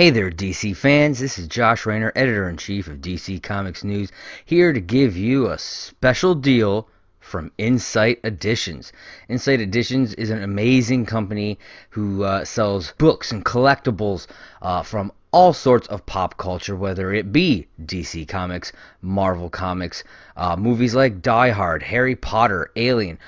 Hey there DC fans, this is Josh Raynor, Editor-in-Chief of DC Comics News, here to give you a special deal from Insight Editions. Insight Editions is an amazing company who sells books and collectibles from all sorts of pop culture, whether it be DC Comics, Marvel Comics, movies like Die Hard, Harry Potter, Alien.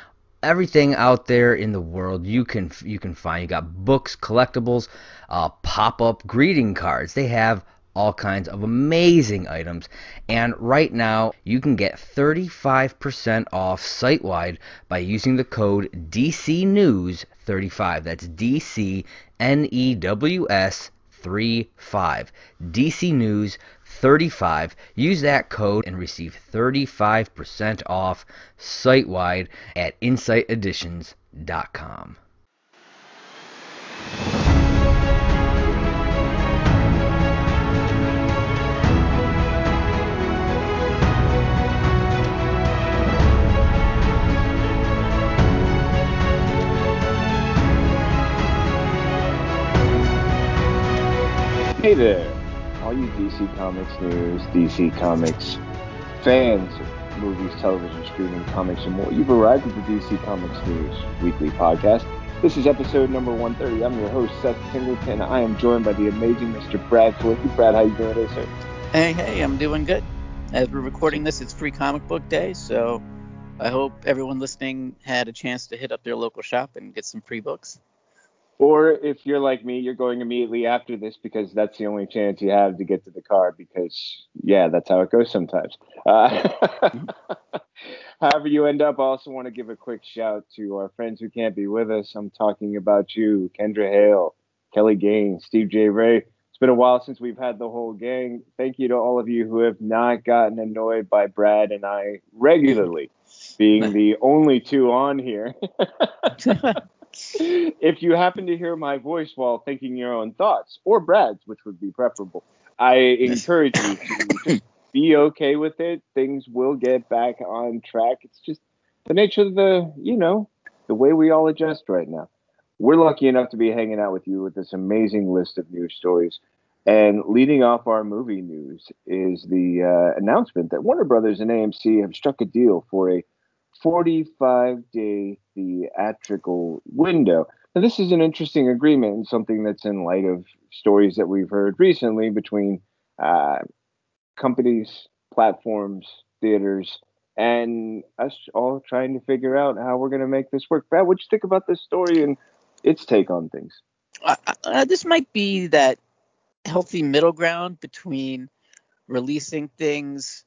Everything out there in the world you can find. You got books, collectibles, pop-up greeting cards. They have all kinds of amazing items, and right now you can get 35% off site-wide by using the code DCNews35. That's DCNEWS35. DCNews35. Use that code and receive 35% off site-wide at insighteditions.com. Hey there, all you DC Comics News, DC Comics fans of movies, television, streaming, comics, and more. You've arrived at the DC Comics News weekly podcast. This is episode number 130. I'm your host, Seth Singleton. I am joined by the amazing Mr. Brad Filicky. Brad, how you doing today, sir? Hey, I'm doing good. As we're recording this, it's Free Comic Book Day, so I hope everyone listening had a chance to hit up their local shop and get some free books. Or if you're like me, you're going immediately after this because that's the only chance you have to get to the car because, yeah, that's how it goes sometimes. However you end up, I also want to give a quick shout to our friends who can't be with us. I'm talking about you, Kendra Hale, Kelly Gaines, Steve J. Ray. It's been a while since we've had the whole gang. Thank you to all of you who have not gotten annoyed by Brad and I regularly being the only two on here. If you happen to hear my voice while thinking your own thoughts, or Brad's, which would be preferable, I encourage you to just be okay with it. Things will get back on track. It's just the nature of the way we all adjust right now. We're lucky enough to be hanging out with you with this amazing list of news stories. And leading off our movie news is the announcement that Warner Brothers and AMC have struck a deal for a 45-day theatrical window. Now, this is an interesting agreement and something that's in light of stories that we've heard recently between companies, platforms, theaters, and us all trying to figure out how we're going to make this work. Brad, what do you think about this story and its take on things? This might be that healthy middle ground between releasing things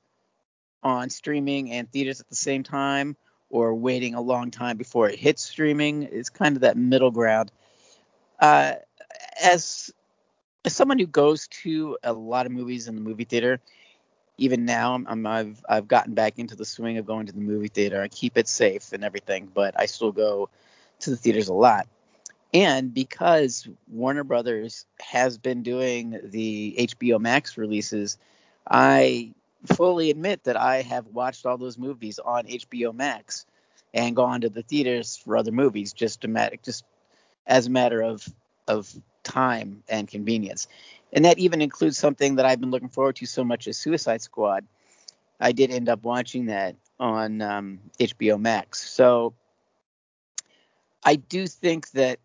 on streaming and theaters at the same time, or waiting a long time before it hits streaming. It's kind of that middle ground. As someone who goes to a lot of movies in the movie theater, even now I've gotten back into the swing of going to the movie theater. I keep it safe and everything, but I still go to the theaters a lot. And because Warner Brothers has been doing the HBO Max releases, I fully admit that I have watched all those movies on HBO Max and gone to the theaters for other movies just as a matter of time and convenience. And that even includes something that I've been looking forward to so much as Suicide Squad. I did end up watching that on HBO Max. So I do think that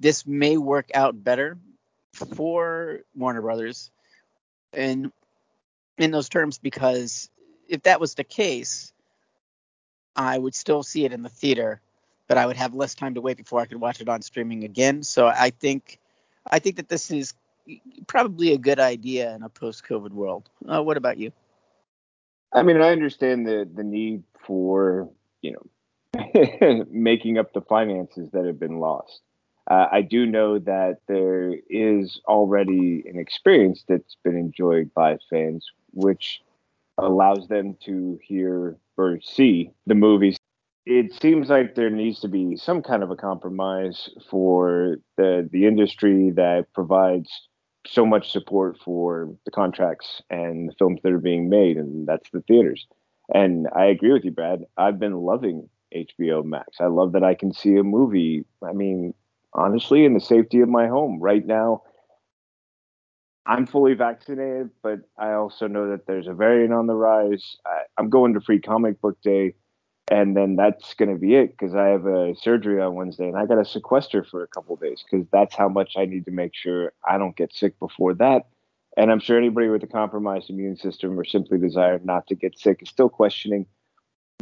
this may work out better for Warner Brothers and in those terms, because if that was the case, I would still see it in the theater, but I would have less time to wait before I could watch it on streaming again. So I think that this is probably a good idea in a post-COVID world. What about you? I mean, I understand the need for, making up the finances that have been lost. I do know that there is already an experience that's been enjoyed by fans, which allows them to hear or see the movies. It seems like there needs to be some kind of a compromise for the industry that provides so much support for the contracts and the films that are being made, and that's the theaters. And I agree with you, Brad. I've been loving HBO Max. I love that I can see a movie. I mean, honestly, in the safety of my home. Right now, I'm fully vaccinated, but I also know that there's a variant on the rise. I'm going to Free Comic Book Day, and then that's going to be it, because I have a surgery on Wednesday, and I got to sequester for a couple of days, because that's how much I need to make sure I don't get sick before that. And I'm sure anybody with a compromised immune system or simply desire not to get sick is still questioning,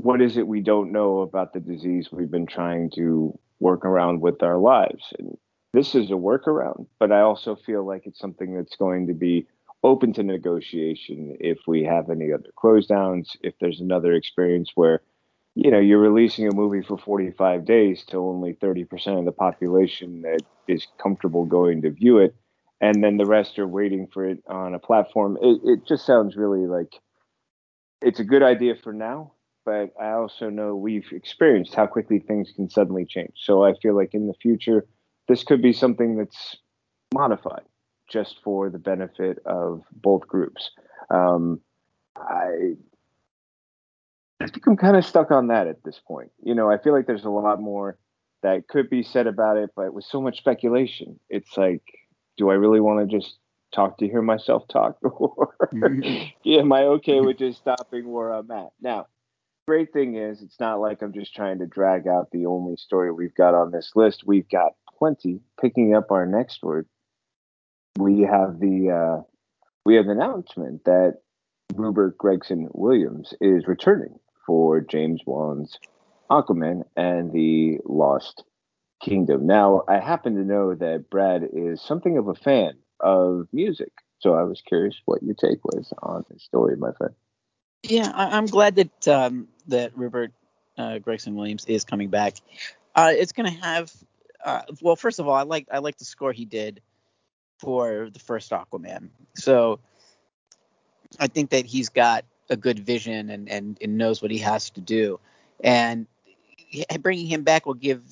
what is it we don't know about the disease we've been trying to work around with our lives? And this is a workaround, but I also feel like it's something that's going to be open to negotiation if we have any other close downs, if there's another experience where, you know, you're releasing a movie for 45 days to only 30% of the population that is comfortable going to view it, and then the rest are waiting for it on a platform. It just sounds really like it's a good idea for now, but I also know we've experienced how quickly things can suddenly change. So I feel like in the future, this could be something that's modified just for the benefit of both groups. I think I'm kind of stuck on that at this point. You know, I feel like there's a lot more that could be said about it, but with so much speculation, it's like, do I really want to just talk to hear myself talk? Or am I okay with just stopping where I'm at? Now, great thing is, it's not like I'm just trying to drag out the only story we've got on this list. We've got plenty. Picking up our next word, we have the announcement that Rupert Gregson-Williams is returning for James Wan's Aquaman and the Lost Kingdom. Now, I happen to know that Brad is something of a fan of music, so I was curious what your take was on this story, my friend. Yeah, I'm glad that that Rupert Gregson-Williams is coming back. It's going to have well, first of all, I like the score he did for the first Aquaman, so I think that he's got a good vision and knows what he has to do, and bringing him back will give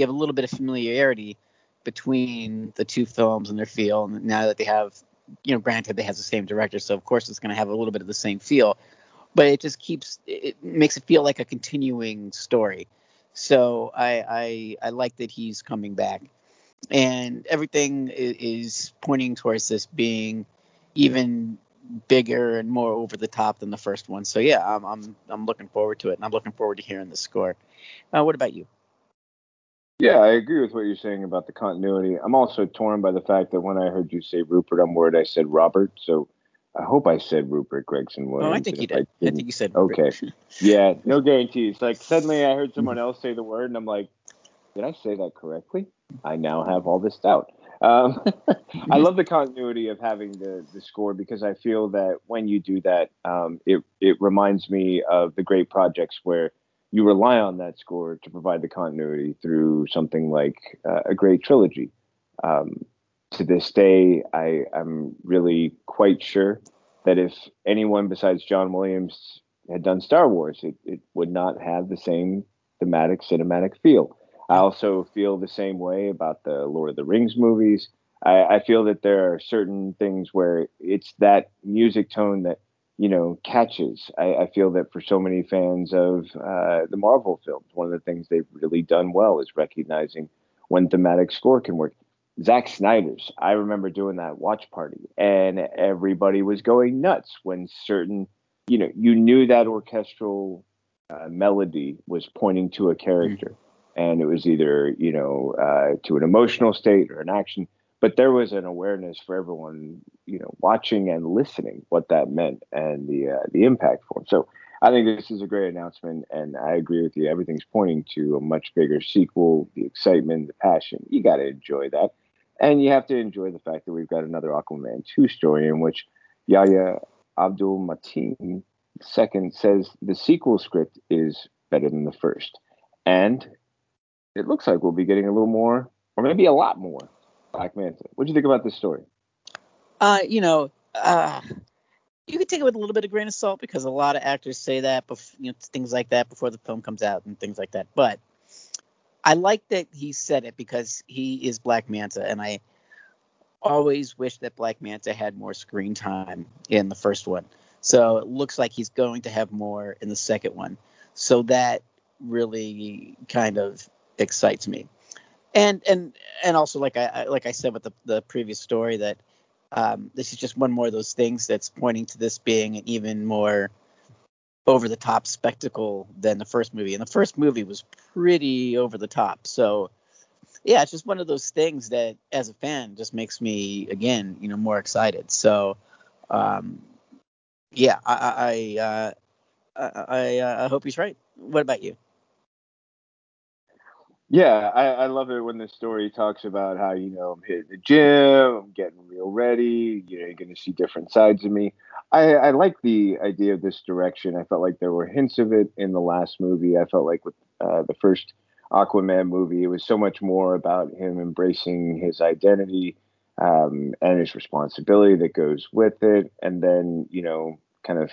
a little bit of familiarity between the two films and their feel. And now that they have, you know, granted they have the same director, so of course it's going to have a little bit of the same feel, but it just makes it feel like a continuing story. So I like that he's coming back, and everything is pointing towards this being even bigger and more over the top than the first one. So yeah, I'm looking forward to it, and I'm looking forward to hearing the score. What about you? Yeah, I agree with what you're saying about the continuity. I'm also torn by the fact that when I heard you say Rupert, I'm worried I said Robert. So I hope I said Rupert Gregson-Williams. Oh, I think you did. I think you said Rupert. Okay. Yeah, no guarantees. Like, suddenly I heard someone else say the word, and I'm like, did I say that correctly? I now have all this doubt. I love the continuity of having the score, because I feel that when you do that, it reminds me of the great projects where you rely on that score to provide the continuity through something like a great trilogy. To this day, I'm really quite sure that if anyone besides John Williams had done Star Wars, it would not have the same thematic, cinematic feel. I also feel the same way about the Lord of the Rings movies. I feel that there are certain things where it's that music tone that, you know, catches. I feel that for so many fans of the Marvel films, one of the things they've really done well is recognizing when thematic score can work. Zack Snyder's, I remember doing that watch party, and everybody was going nuts when certain, you know, you knew that orchestral melody was pointing to a character. And it was either, you know, to an emotional state or an action. But there was an awareness for everyone, you know, watching and listening what that meant and the impact for them. So I think this is a great announcement, and I agree with you. Everything's pointing to a much bigger sequel, the excitement, the passion. You got to enjoy that. And you have to enjoy the fact that we've got another Aquaman 2 story in which Yahya Abdul-Mateen II says the sequel script is better than the first. And it looks like we'll be getting a little more, or maybe a lot more, Black Manta. What do you think about this story? You could take it with a little bit of grain of salt, because a lot of actors say that, you know, things like that before the film comes out and things like that. But I like that he said it, because he is Black Manta, and I always wish that Black Manta had more screen time in the first one. So it looks like he's going to have more in the second one. So that really kind of excites me. And also, like I said with the previous story, that this is just one more of those things that's pointing to this being an even more over the top spectacle than the first movie. And the first movie was pretty over the top. So yeah, it's just one of those things that as a fan just makes me, again, more excited. So yeah, I hope he's right. What about you? Yeah, I love it when the story talks about how, I'm hitting the gym, I'm getting real ready, you're going to see different sides of me. I like the idea of this direction. I felt like there were hints of it in the last movie. I felt like with the first Aquaman movie, it was so much more about him embracing his identity and his responsibility that goes with it. And then, kind of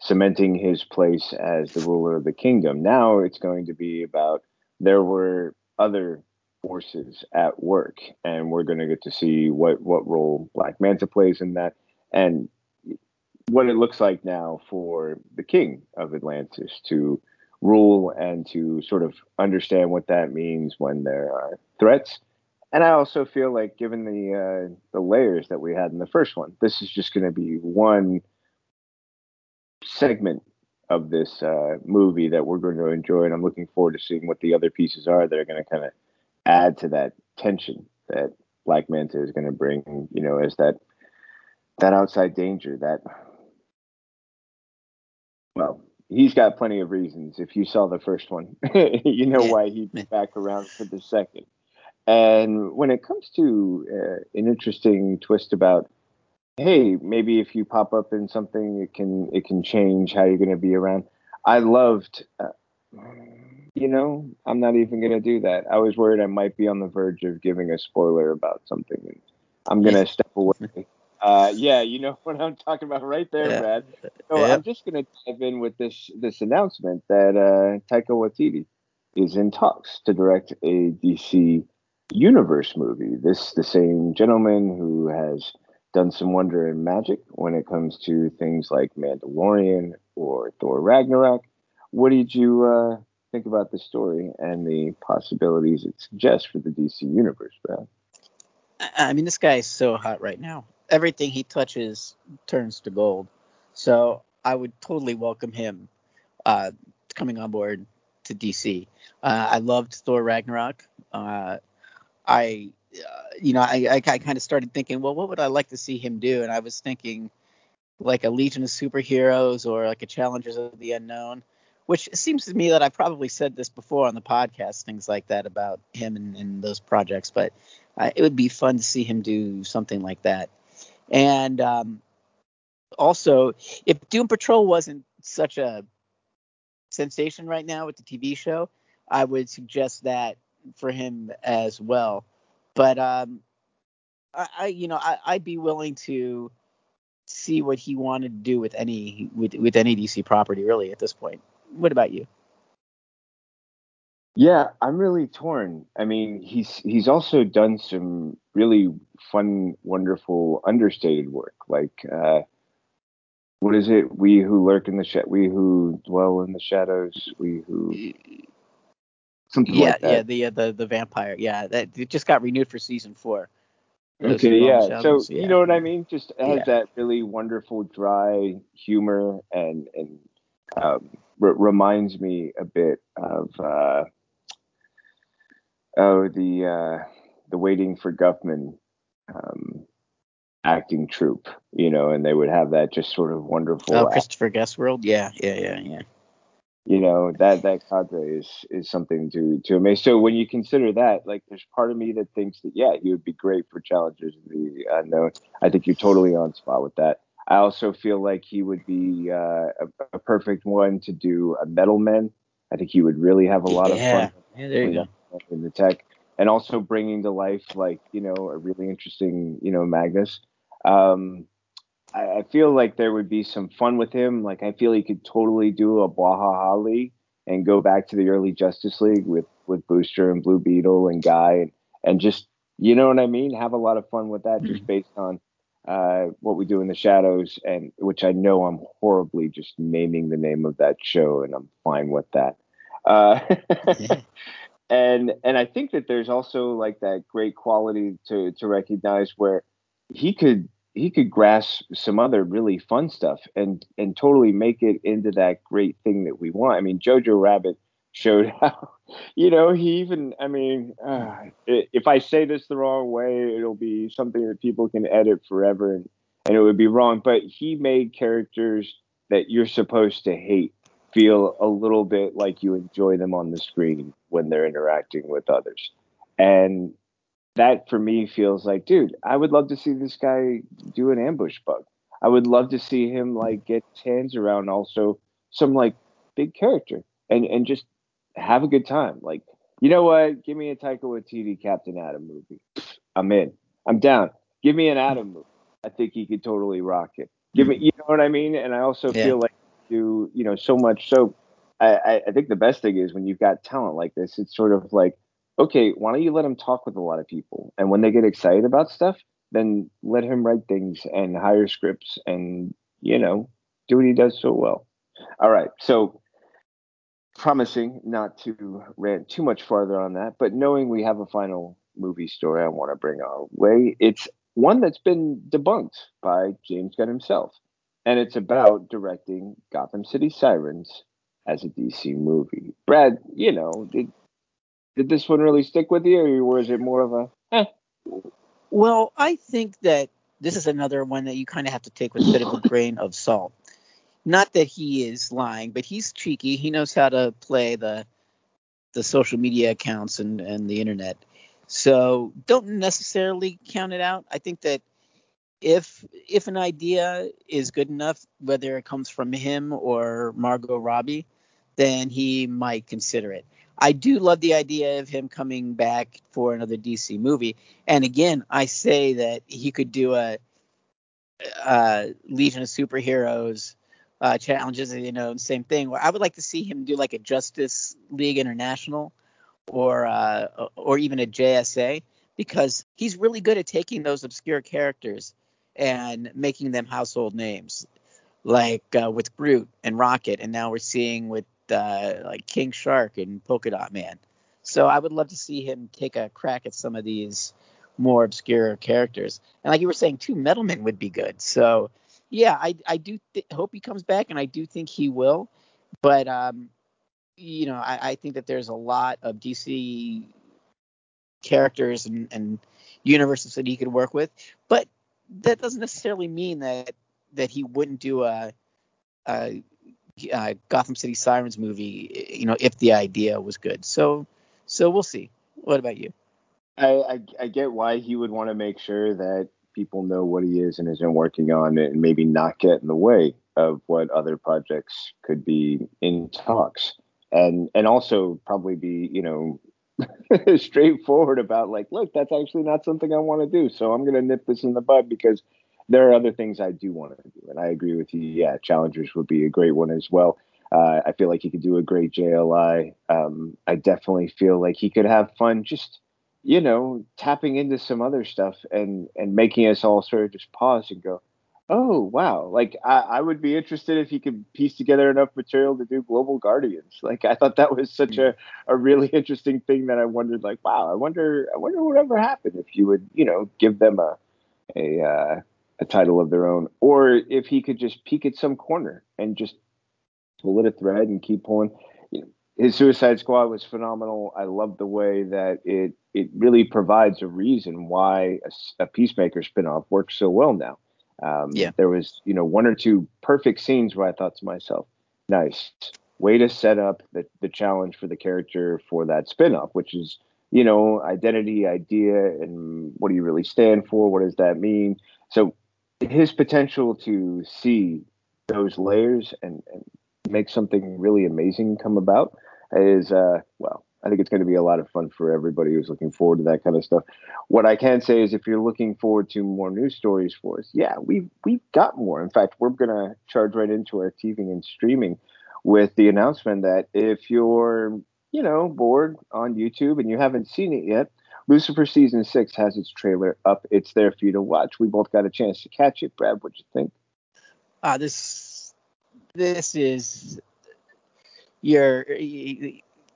cementing his place as the ruler of the kingdom. Now it's going to be about there were other forces at work, and we're going to get to see what role Black Manta plays in that and what it looks like now for the king of Atlantis to rule and to sort of understand what that means when there are threats. And I also feel like, given the layers that we had in the first one, this is just going to be one segment of this movie that we're going to enjoy, and I'm looking forward to seeing what the other pieces are that are going to kind of add to that tension that Black Manta is going to bring, as that outside danger. That, well, he's got plenty of reasons. If you saw the first one, why he'd be back around for the second. And when it comes to an interesting twist about, hey, maybe if you pop up in something, it can change how you're going to be around. I loved, I'm not even going to do that. I was worried I might be on the verge of giving a spoiler about something. I'm going to step away. Yeah, you know what I'm talking about right there, yeah. Brad. So yeah. I'm just going to dive in with this announcement that Taika Waititi is in talks to direct a DC Universe movie. The same gentleman who has done some wonder and magic when it comes to things like Mandalorian or Thor Ragnarok. What did you think about the story and the possibilities it suggests for the DC Universe, Brad? I mean, this guy is so hot right now. Everything he touches turns to gold. So I would totally welcome him coming on board to DC. I loved Thor Ragnarok. I kind of started thinking, well, what would I like to see him do? And I was thinking like a Legion of Superheroes or like a Challengers of the Unknown, which seems to me that I probably said this before on the podcast, things like that about him and those projects. But it would be fun to see him do something like that. And also, if Doom Patrol wasn't such a sensation right now with the TV show, I would suggest that for him as well. But I'd be willing to see what he wanted to do with any DC property really at this point. What about you? Yeah, I'm really torn. I mean, he's also done some really fun, wonderful, understated work. Like what is it? We who lurk in the we who dwell in the shadows. We who. Something like that. The vampire. Yeah, that it just got renewed for season 4. Okay, yeah. So you know what I mean? Just has that really wonderful dry humor and reminds me a bit of the Waiting for Guffman acting troupe, and they would have that just sort of wonderful. Oh, Christopher Guest World. Yeah. That cadre is something to amaze. So when you consider that, like, there's part of me that thinks that, yeah, he would be great for Challengers of the Unknown. I think you're totally on spot with that. I also feel like he would be a perfect one to do a Metal Men. I think he would really have a lot of fun. Yeah, there you go. In the tech. And also bringing to life, like, a really interesting, Magnus. I feel like there would be some fun with him. Like, I feel he could totally do a Blaha League and go back to the early Justice League with Booster and Blue Beetle and Guy and just, you know what I mean? Have a lot of fun with that just based on What We Do in the Shadows, and which I know I'm horribly just naming the name of that show, and I'm fine with that. And I think that there's also like that great quality to recognize where he could grasp some other really fun stuff and totally make it into that great thing that we want. I mean, Jojo Rabbit showed how, you know, if I say this the wrong way, it'll be something that people can edit forever and it would be wrong. But he made characters that you're supposed to hate feel a little bit like you enjoy them on the screen when they're interacting with others. And that for me feels like, dude, I would love to see this guy do an ambush bug. I would love to see him like get his hands around also some like big character and just have a good time. Like, you know what? Give me a Taika Waititi Captain Atom movie. I'm in. I'm down. Give me an Atom movie. I think he could totally rock it. Give me, you know what I mean? And I also feel like do, you know, so much. So I think the best thing is when you've got talent like this, it's sort of like, okay, why don't you let him talk with a lot of people? And when they get excited about stuff, then let him write things and hire scripts and, you know, do what he does so well. All right. So promising not to rant too much farther on that, but knowing we have a final movie story I want to bring our way, it's one that's been debunked by James Gunn himself. And it's about directing Gotham City Sirens as a DC movie. Brad, you know, did this one really stick with you, or was it more of a, Well, I think that this is another one that you kind of have to take with a bit of a grain of salt. Not that he is lying, but he's cheeky. He knows how to play the social media accounts and the internet. So don't necessarily count it out. I think that if an idea is good enough, whether it comes from him or Margot Robbie, then he might consider it. I do love the idea of him coming back for another DC movie. And again, I say that he could do a Legion of Superheroes challenges, you know, same thing. Where I would like to see him do like a Justice League International or even a JSA, because he's really good at taking those obscure characters and making them household names, like with Groot and Rocket, and now we're seeing with like King Shark and Polka Dot Man. So I would love to see him take a crack at some of these more obscure characters. And like you were saying, too, Metal Men would be good. So yeah, I do hope he comes back, and I do think he will. But you know, I think that there's a lot of DC characters and universes that he could work with, but that doesn't necessarily mean that he wouldn't do a Gotham City Sirens movie, you know, if the idea was good. So we'll see. What about you? I get why he would want to make sure that people know what he is and isn't working on it, and maybe not get in the way of what other projects could be in talks, and also probably be, you know, straightforward about like, look, that's actually not something I want to do, so I'm going to nip this in the bud because there are other things I do want to do. And I agree with you. Yeah, Challengers would be a great one as well. I feel like he could do a great JLI. I definitely feel like he could have fun just, you know, tapping into some other stuff and making us all sort of just pause and go, oh, wow. Like, I would be interested if he could piece together enough material to do Global Guardians. Like, I thought that was such a really interesting thing that I wondered, like, wow, I wonder whatever happened if you would, you know, give them a title of their own, or if he could just peek at some corner and just pull it a thread and keep pulling. You know, his Suicide Squad was phenomenal. I love the way that it really provides a reason why a Peacemaker spinoff works so well now. There was, you know, one or two perfect scenes where I thought to myself, nice way to set up the challenge for the character for that spin-off, which is, you know, identity, idea, and what do you really stand for? What does that mean? So his potential to see those layers and make something really amazing come about is, I think it's going to be a lot of fun for everybody who's looking forward to that kind of stuff. What I can say is if you're looking forward to more news stories for us, yeah, we've got more. In fact, we're going to charge right into our TV and streaming with the announcement that if you're, you know, bored on YouTube and you haven't seen it yet, Lucifer Season 6 has its trailer up. It's there for you to watch. We both got a chance to catch it. Brad, what'd you think? This is your...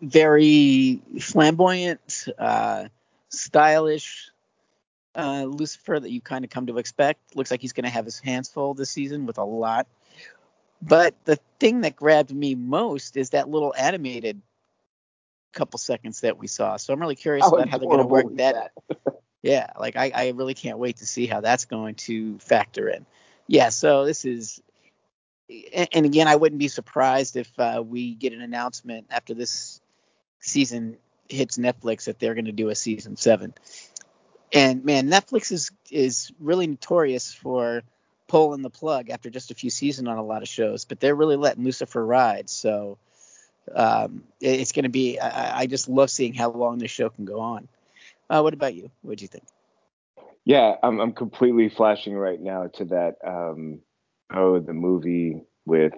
very flamboyant, stylish Lucifer that you kind of come to expect. Looks like he's going to have his hands full this season with a lot. But the thing that grabbed me most is that little animated couple seconds that we saw. So I'm really curious about how they're going to work that. Yeah, like I really can't wait to see how that's going to factor in. Yeah, so this is – and again, I wouldn't be surprised if we get an announcement after this season hits Netflix that they're going to do a season 7. And, man, Netflix is really notorious for pulling the plug after just a few seasons on a lot of shows, but they're really letting Lucifer ride. So it's going to be – I just love seeing how long this show can go on. What about you? What do you think? Yeah, I'm completely flashing right now to that. The movie with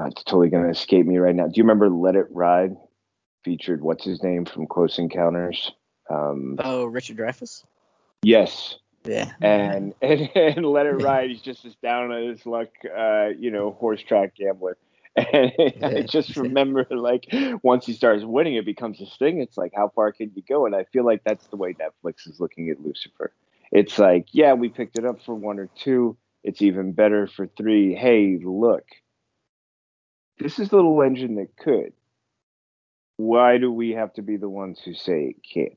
it's totally going to escape me right now. Do you remember Let It Ride? Featured what's his name from Close Encounters? Richard Dreyfuss. Yes. Yeah. And Let It Ride. He's just as down on his luck, horse track gambler. And I just remember, like, once he starts winning, it becomes this thing. It's like, how far can you go? And I feel like that's the way Netflix is looking at Lucifer. It's like, yeah, we picked it up for 1 or 2. It's even better for 3. Hey, look, this is the little engine that could. Why do we have to be the ones who say it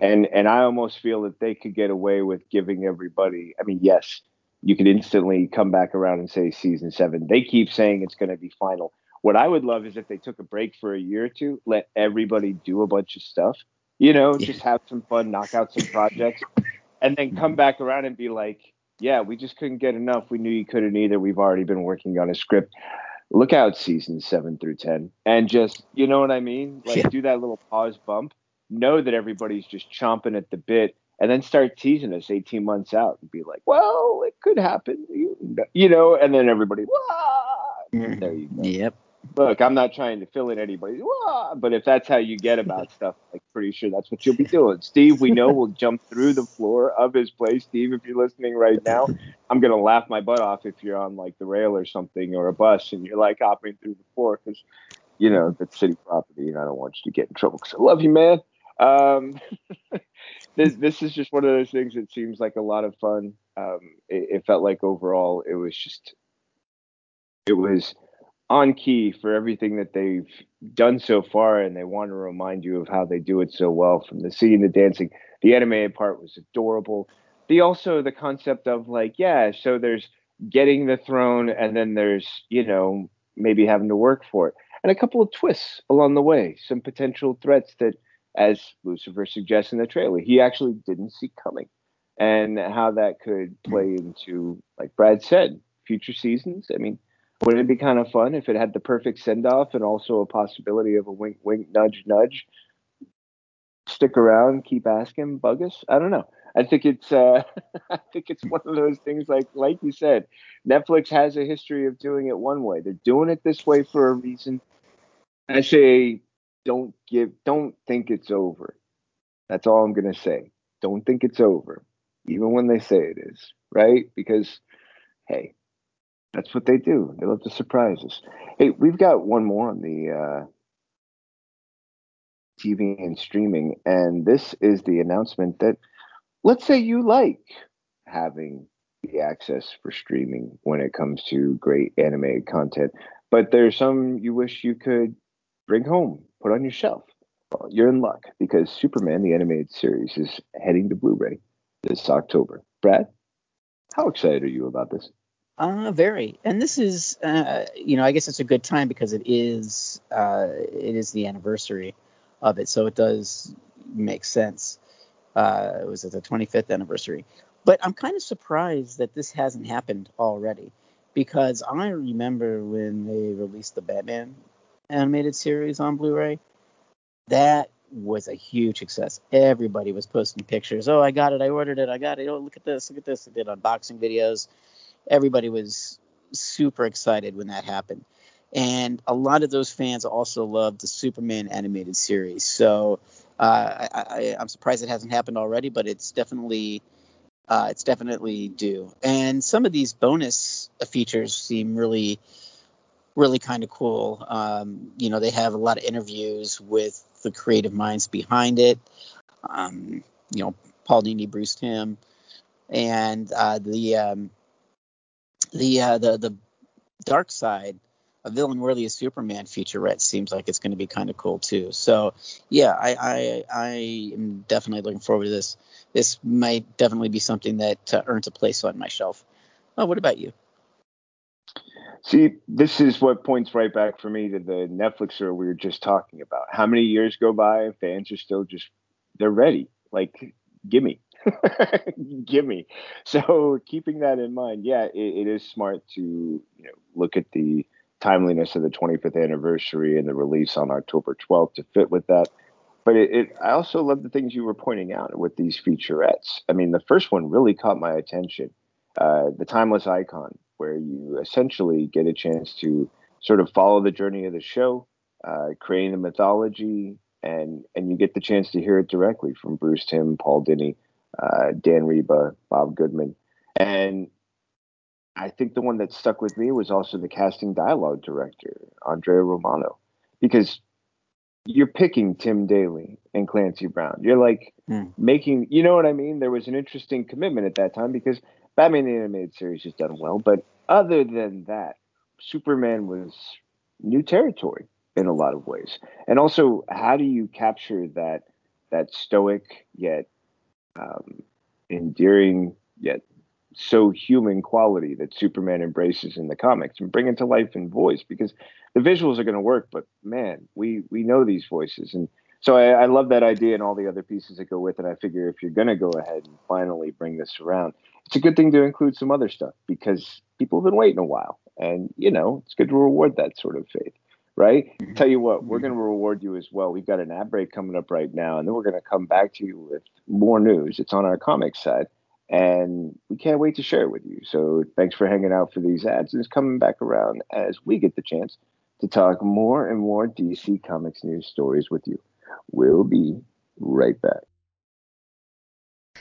can't? And I almost feel that they could get away with giving everybody, I mean, yes, you could instantly come back around and say season 7. They keep saying it's going to be final. What I would love is if they took a break for a year or two, let everybody do a bunch of stuff, just have some fun, knock out some projects, and then come back around and be like, yeah, we just couldn't get enough. We knew you couldn't either. We've already been working on a script. Look out season 7 through 10 and just, you know what I mean? Like do that little pause bump, know that everybody's just chomping at the bit. And then start teasing us 18 months out and be like, well, it could happen, and then everybody, there you go. Yep. Look, I'm not trying to fill in anybody, but if that's how you get about stuff, I'm pretty sure that's what you'll be doing. Steve, we know, will jump through the floor of his place. Steve, if you're listening right now, I'm going to laugh my butt off if you're on like the rail or something or a bus and you're like hopping through the floor because, that's city property and I don't want you to get in trouble because I love you, man. This is just one of those things that seems like a lot of fun. It felt like overall it was on key for everything that they've done so far, and they want to remind you of how they do it so well. From the singing, the dancing, the animated part was adorable. The concept of so there's getting the throne, and then there's maybe having to work for it, and a couple of twists along the way, some potential threats that, as Lucifer suggests in the trailer, he actually didn't see coming, and how that could play into, like Brad said, future seasons. I mean, wouldn't it be kind of fun if it had the perfect send-off and also a possibility of a wink, wink, nudge, nudge? Stick around, keep asking, bug us. I don't know. I think it's one of those things like you said, Netflix has a history of doing it one way. They're doing it this way for a reason. I say, don't think it's over. That's all I'm going to say. Don't think it's over, even when they say it is, right? Because, hey, that's what they do. They love to surprise us. Hey, we've got one more on the TV and streaming, and this is the announcement that, let's say you like having the access for streaming when it comes to great animated content, but there's some you wish you could bring home, put on your shelf. Well, you're in luck because Superman, the Animated Series, is heading to Blu-ray this October. Brad, how excited are you about this? Very. And this is, I guess it's a good time because it is the anniversary of it. So it does make sense. It was at the 25th anniversary. But I'm kind of surprised that this hasn't happened already, because I remember when they released the Batman Animated Series on Blu-ray, that was a huge success. Everybody was posting pictures. Oh, I got it, I ordered it, I got it, oh, look at this. They did unboxing videos. Everybody was super excited when that happened, and a lot of those fans also loved the Superman Animated Series. So I'm surprised it hasn't happened already, but it's definitely due. And some of these bonus features seem really really kind of cool. You know, they have a lot of interviews with the creative minds behind it. You know, Paul Dini, Bruce Timm, and the Dark Side, a villain worthy of Superman featurette seems like it's going to be kind of cool too. So yeah, I am definitely looking forward to this. This might definitely be something that earns a place on my shelf. Well, what about you? See, this is what points right back for me to the Netflix show we were just talking about. How many years go by? Fans are still just, they're ready. Like, gimme. Gimme. So keeping that in mind, yeah, it is smart to, you know, look at the timeliness of the 25th anniversary and the release on October 12th to fit with that. But I also love the things you were pointing out with these featurettes. I mean, the first one really caught my attention. The Timeless Icon, where you essentially get a chance to sort of follow the journey of the show, creating the mythology, and you get the chance to hear it directly from Bruce Timm, Paul Dini, Dan Reba, Bob Goodman. And I think the one that stuck with me was also the casting dialogue director, Andrea Romano, because you're picking Tim Daly and Clancy Brown. You're like making, you know what I mean? There was an interesting commitment at that time because Batman the Animated Series has done well. But other than that, Superman was new territory in a lot of ways. And also, how do you capture that stoic yet endearing yet so human quality that Superman embraces in the comics and bring it to life in voice, because the visuals are going to work, but man, we know these voices. And so I love that idea and all the other pieces that go with it. I figure if you're going to go ahead and finally bring this around, it's a good thing to include some other stuff because people have been waiting a while, and you know, it's good to reward that sort of faith, right? Mm-hmm. Tell you what, we're going to reward you as well. We've got an ad break coming up right now, and then we're going to come back to you with more news. It's on our comics side. And we can't wait to share it with you. So thanks for hanging out for these ads. And it's coming back around as we get the chance to talk more and more DC Comics news stories with you. We'll be right back.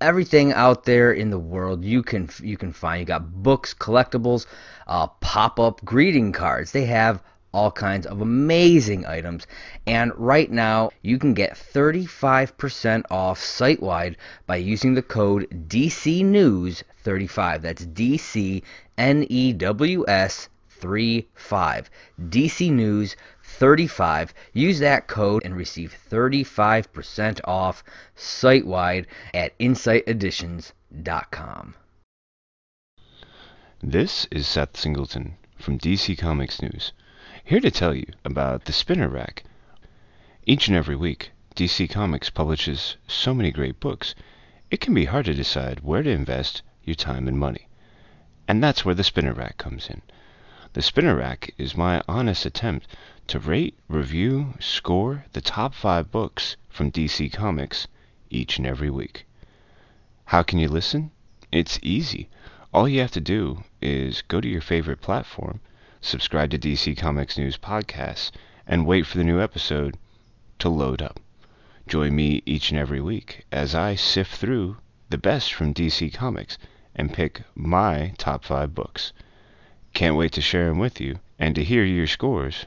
everything out there in the world you can find. You got books, collectibles, pop-up greeting cards. They have all kinds of amazing items, and right now you can get 35% off site-wide by using the code DCNews35. That's DCNEWS35. DCNews35. Use that code and receive 35% off site-wide at insighteditions.com. This is Seth Singleton from DC Comics News, here to tell you about the Spinner Rack. Each and every week, DC Comics publishes so many great books, it can be hard to decide where to invest your time and money. And that's where the Spinner Rack comes in. The Spinner Rack is my honest attempt to rate, review, score the top 5 books from DC Comics each and every week. How can you listen? It's easy. All you have to do is go to your favorite platform, subscribe to DC Comics News podcasts, and wait for the new episode to load up. Join me each and every week as I sift through the best from DC Comics and pick my top 5 books. Can't wait to share them with you and to hear your scores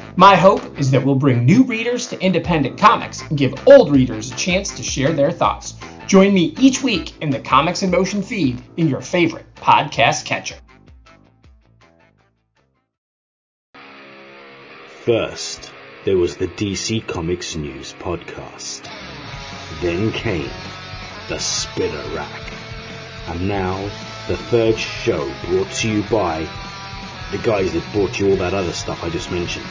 My hope is that we'll bring new readers to independent comics and give old readers a chance to share their thoughts. Join me each week in the Comics in Motion feed in your favorite podcast catcher. First, there was the DC Comics News podcast. Then came the Spinner Rack. And now, the third show brought to you by the guys that brought you all that other stuff I just mentioned.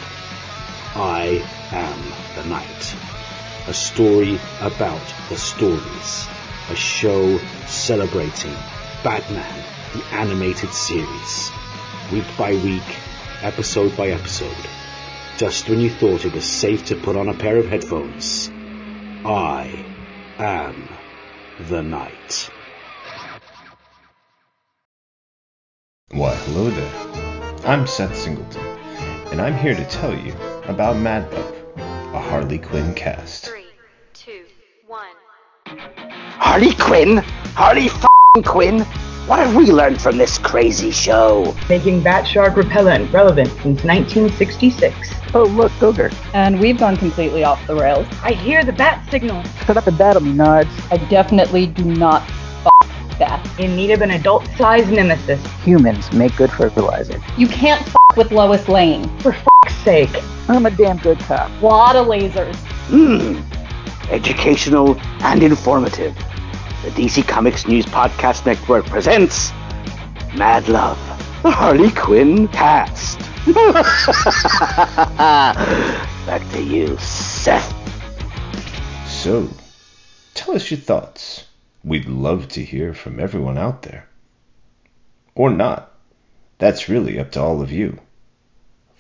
I Am the Night. A story about the stories. A show celebrating Batman the Animated Series. Week by week, episode by episode. Just when you thought it was safe to put on a pair of headphones. I Am the Night. Why, hello there. I'm Seth Singleton, and I'm here to tell you about Mad Bub, a Harley Quinn cast. 3, 2, 1. Harley Quinn? Harley f***ing Quinn? What have we learned from this crazy show? Making bat shark repellent relevant since 1966. Oh, look, Ogre. And we've gone completely off the rails. I hear the bat signal. Shut up and battle me, Nards. I definitely do not f*** bats. In need of an adult-sized nemesis. Humans make good fertilizer. You can't f*** with Lois Lane. For f***'s sake. I'm a damn good cop. Lot of lasers. Educational and informative. The DC Comics News Podcast Network presents Mad Love, the Harley Quinn cast. Back to you, Seth. So, tell us your thoughts. We'd love to hear from everyone out there. Or not. That's really up to all of you.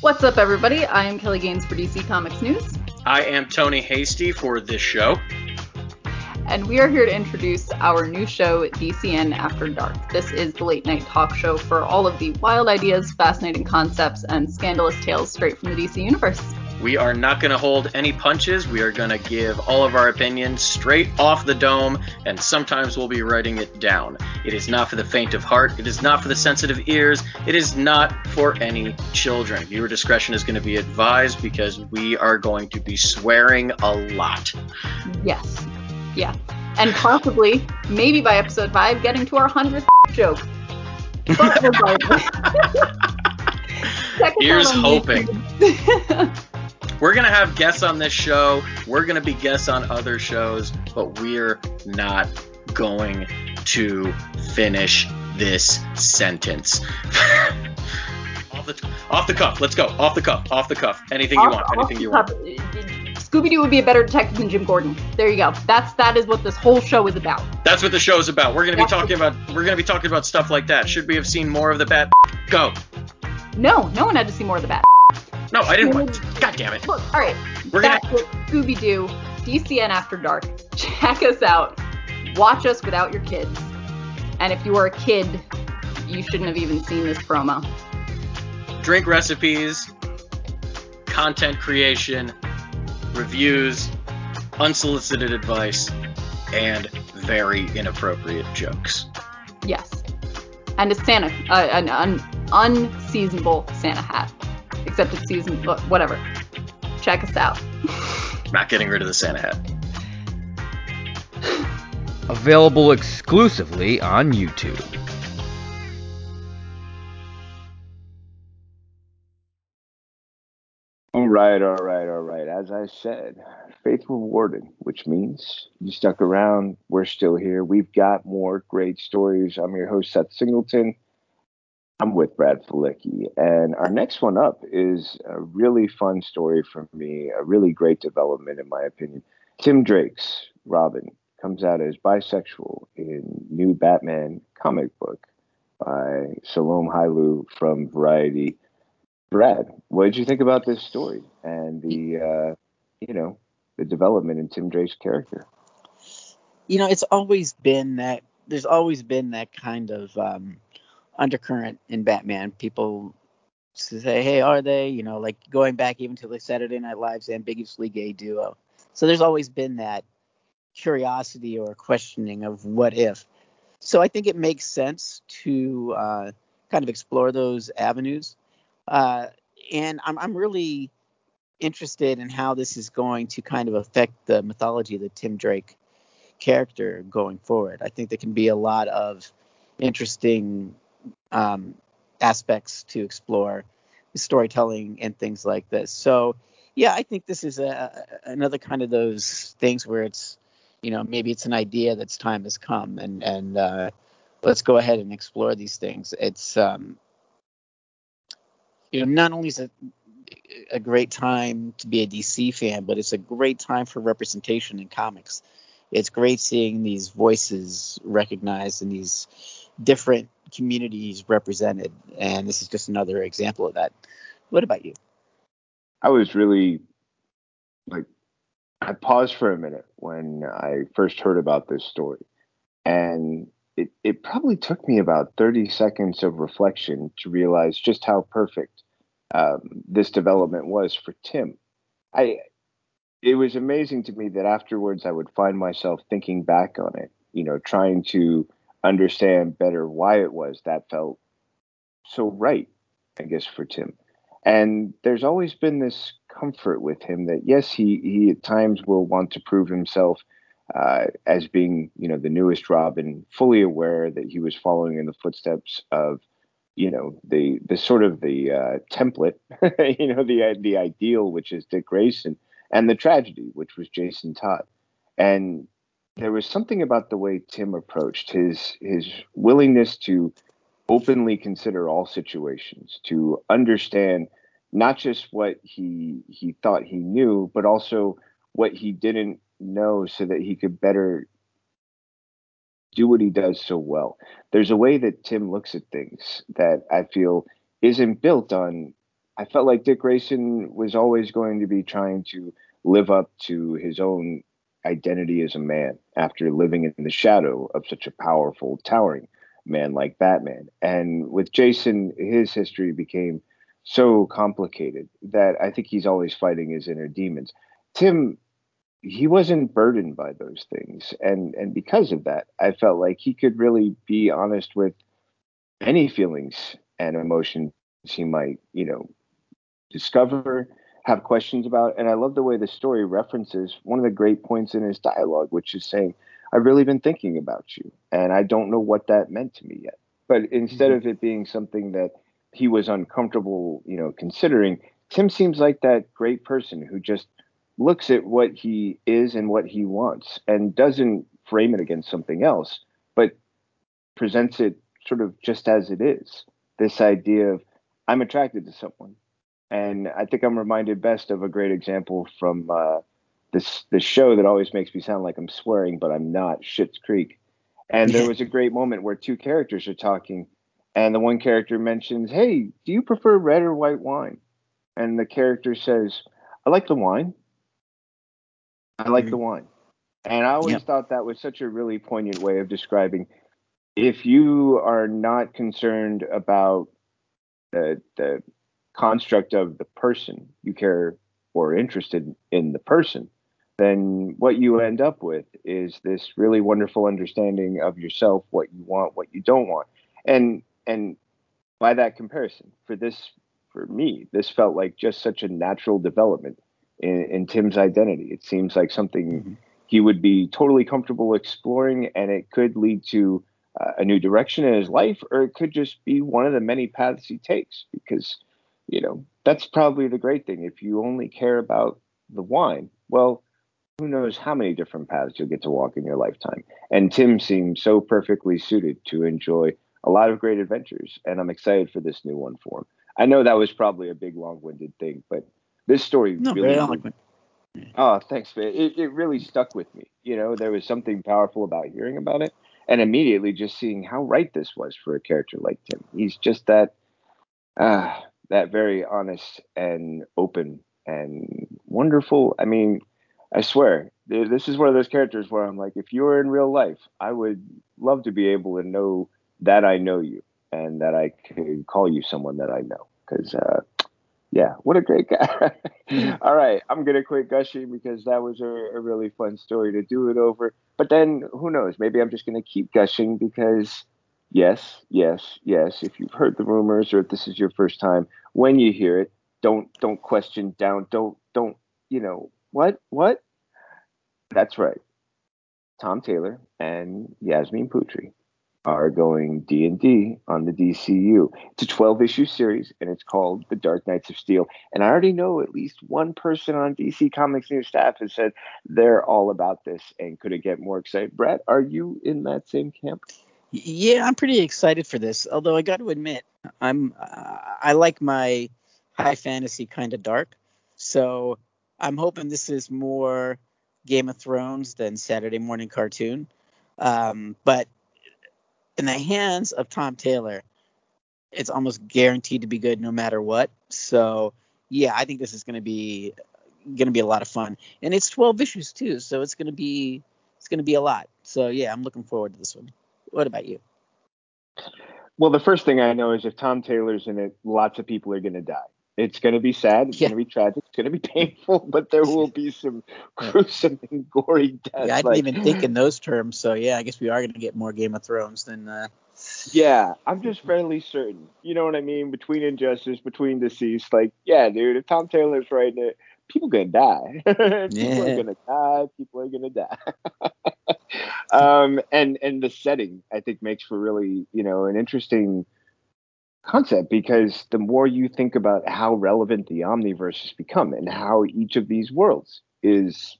What's up, everybody? I am Kelly Gaines for DC Comics News. I am Tony Hasty for this show. And we are here to introduce our new show, DCN After Dark. This is the late-night talk show for all of the wild ideas, fascinating concepts, and scandalous tales straight from the DC universe. We are not going to hold any punches. We are going to give all of our opinions straight off the dome, and sometimes we'll be writing it down. It is not for the faint of heart. It is not for the sensitive ears. It is not for any children. Your discretion is going to be advised because we are going to be swearing a lot. Yes. Yeah. And possibly, maybe by episode 5, getting to our 100th joke. But we're going. Here's hoping. We're going to have guests on this show. We're going to be guests on other shows, but we're not going to finish this sentence. Off the cuff. Let's go. Off the cuff. Off the cuff. Anything you want. Scooby-Doo would be a better detective than Jim Gordon. There you go. That is what this whole show is about. That's what the show is about. We're going to be talking about stuff like that. Should we have seen more of the bat? Go. No, no one had to see more of the bat. No, I didn't want to. God damn it. Look, all right. That's Scooby-Doo, DCN After Dark. Check us out. Watch us without your kids. And if you are a kid, you shouldn't have even seen this promo. Drink recipes, content creation, reviews, unsolicited advice, and very inappropriate jokes. Yes. And a Santa, an unseasonable Santa hat. Except it's season, whatever. Check us out. Not getting rid of the Santa hat. Available exclusively on YouTube. All right. As I said, faith rewarded, which means you stuck around. We're still here. We've got more great stories. I'm your host, Seth Singleton. I'm with Brad Filicky, and our next one up is a really fun story for me, a really great development in my opinion. Tim Drake's Robin comes out as bisexual in new Batman comic book by Salome Hailu from Variety. Brad, what did you think about this story and the development in Tim Drake's character? You know, there's always been that kind of undercurrent in Batman. People say, hey, are they? You know, like going back even to the Saturday Night Live's ambiguously gay duo. So there's always been that curiosity or questioning of what if. So I think it makes sense to kind of explore those avenues. And I'm really interested in how this is going to kind of affect the mythology of the Tim Drake character going forward. I think there can be a lot of interesting aspects to explore, storytelling and things like this. So, yeah, I think this is another kind of those things where it's, you know, maybe it's an idea that's time has come, and let's go ahead and explore these things. It's, you know, not only is it a great time to be a DC fan, but it's a great time for representation in comics. It's great seeing these voices recognized and these different communities represented. And this is just another example of that. What about you? I was really, like, I paused for a minute when I first heard about this story. And it probably took me about 30 seconds of reflection to realize just how perfect this development was for Tim. It was amazing to me that afterwards I would find myself thinking back on it, you know, trying to understand better why it was that felt so right, I guess, for Tim. And there's always been this comfort with him that, yes, he at times will want to prove himself as being, you know, the newest Robin, fully aware that he was following in the footsteps of, you know, the sort of the template, you know, the ideal, which is Dick Grayson. And the tragedy, which was Jason Todd. And there was something about the way Tim approached his willingness to openly consider all situations, to understand not just what he thought he knew, but also what he didn't know so that he could better do what he does so well. There's a way that Tim looks at things that I feel isn't built on. I felt like Dick Grayson was always going to be trying to live up to his own identity as a man after living in the shadow of such a powerful, towering man like Batman. And with Jason, his history became so complicated that I think he's always fighting his inner demons. Tim, he wasn't burdened by those things. And because of that, I felt like he could really be honest with any feelings and emotions he might, you know, discover, have questions about. And I love the way the story references one of the great points in his dialogue, which is saying, I've really been thinking about you, and I don't know what that meant to me yet. But instead of it being something that he was uncomfortable, you know, considering, Tim seems like that great person who just looks at what he is and what he wants and doesn't frame it against something else, but presents it sort of just as it is. This idea of, I'm attracted to someone. And I think I'm reminded best of a great example from this show that always makes me sound like I'm swearing, but I'm not, Schitt's Creek. And there was a great moment where two characters are talking, and the one character mentions, hey, do you prefer red or white wine? And the character says, I like the wine. I like the wine. And I always thought that was such a really poignant way of describing, if you are not concerned about the construct of the person, you care or interested in the person, then what you end up with is this really wonderful understanding of yourself, what you want, what you don't want. And by that comparison, for me, this felt like just such a natural development in Tim's identity. It seems like something he would be totally comfortable exploring, and it could lead to a new direction in his life, or it could just be one of the many paths he takes, because, you know, that's probably the great thing. If you only care about the wine, well, who knows how many different paths you'll get to walk in your lifetime. And Tim seems so perfectly suited to enjoy a lot of great adventures, and I'm excited for this new one for him. I know that was probably a big, long-winded thing, but this story really... Oh, thanks, man. It really stuck with me. You know, there was something powerful about hearing about it, and immediately just seeing how right this was for a character like Tim. He's just that very honest and open and wonderful. I mean, I swear, this is one of those characters where I'm like, if you were in real life, I would love to be able to know that I know you and that I could call you someone that I know. Because Yeah, what a great guy. All right, I'm going to quit gushing because that was a really fun story to do it over. But then, who knows, maybe I'm just going to keep gushing because yes, if you've heard the rumors or if this is your first time, when you hear it, don't question down, don't, you know, what? That's right. Tom Taylor and Yasmine Putri are going D&D on the DCU. It's a 12-issue series, and it's called The Dark Knights of Steel. And I already know at least one person on DC Comics News staff has said they're all about this and couldn't get more excited. Brad, are you in that same camp? Yeah, I'm pretty excited for this, although I got to admit, I like my high fantasy kind of dark, so I'm hoping this is more Game of Thrones than Saturday morning cartoon. But in the hands of Tom Taylor, it's almost guaranteed to be good no matter what. So, yeah, I think this is going to be a lot of fun. And it's 12 issues too, so it's going to be a lot. So, yeah, I'm looking forward to this one. What about you? Well, the first thing I know is if Tom Taylor's in it, lots of people are going to die. It's going to be sad. It's going to be tragic. It's going to be painful, but there will be some gruesome and gory death. Yeah, I didn't even think in those terms. So, yeah, I guess we are going to get more Game of Thrones than Yeah, I'm just fairly certain. You know what I mean? Between Injustice, between Deceased. Like, yeah, dude, if Tom Taylor's writing it, people are going to die. People are going to die. And the setting, I think, makes for really, you know, an interesting concept, because the more you think about how relevant the Omniverse has become and how each of these worlds is,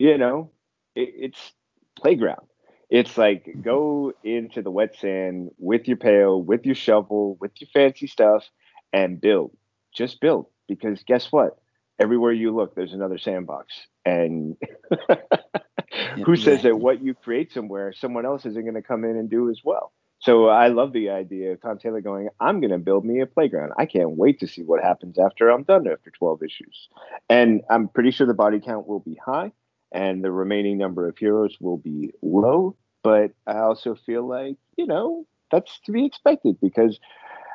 you know, it's playground. It's like go into the wet sand with your pail, with your shovel, with your fancy stuff and build. Just build, because guess what? Everywhere you look, there's another sandbox. And who says that what you create somewhere, someone else isn't going to come in and do as well. So I love the idea of Tom Taylor going, I'm going to build me a playground. I can't wait to see what happens after I'm done after 12 issues. And I'm pretty sure the body count will be high and the remaining number of heroes will be low. But I also feel like, you know, that's to be expected, because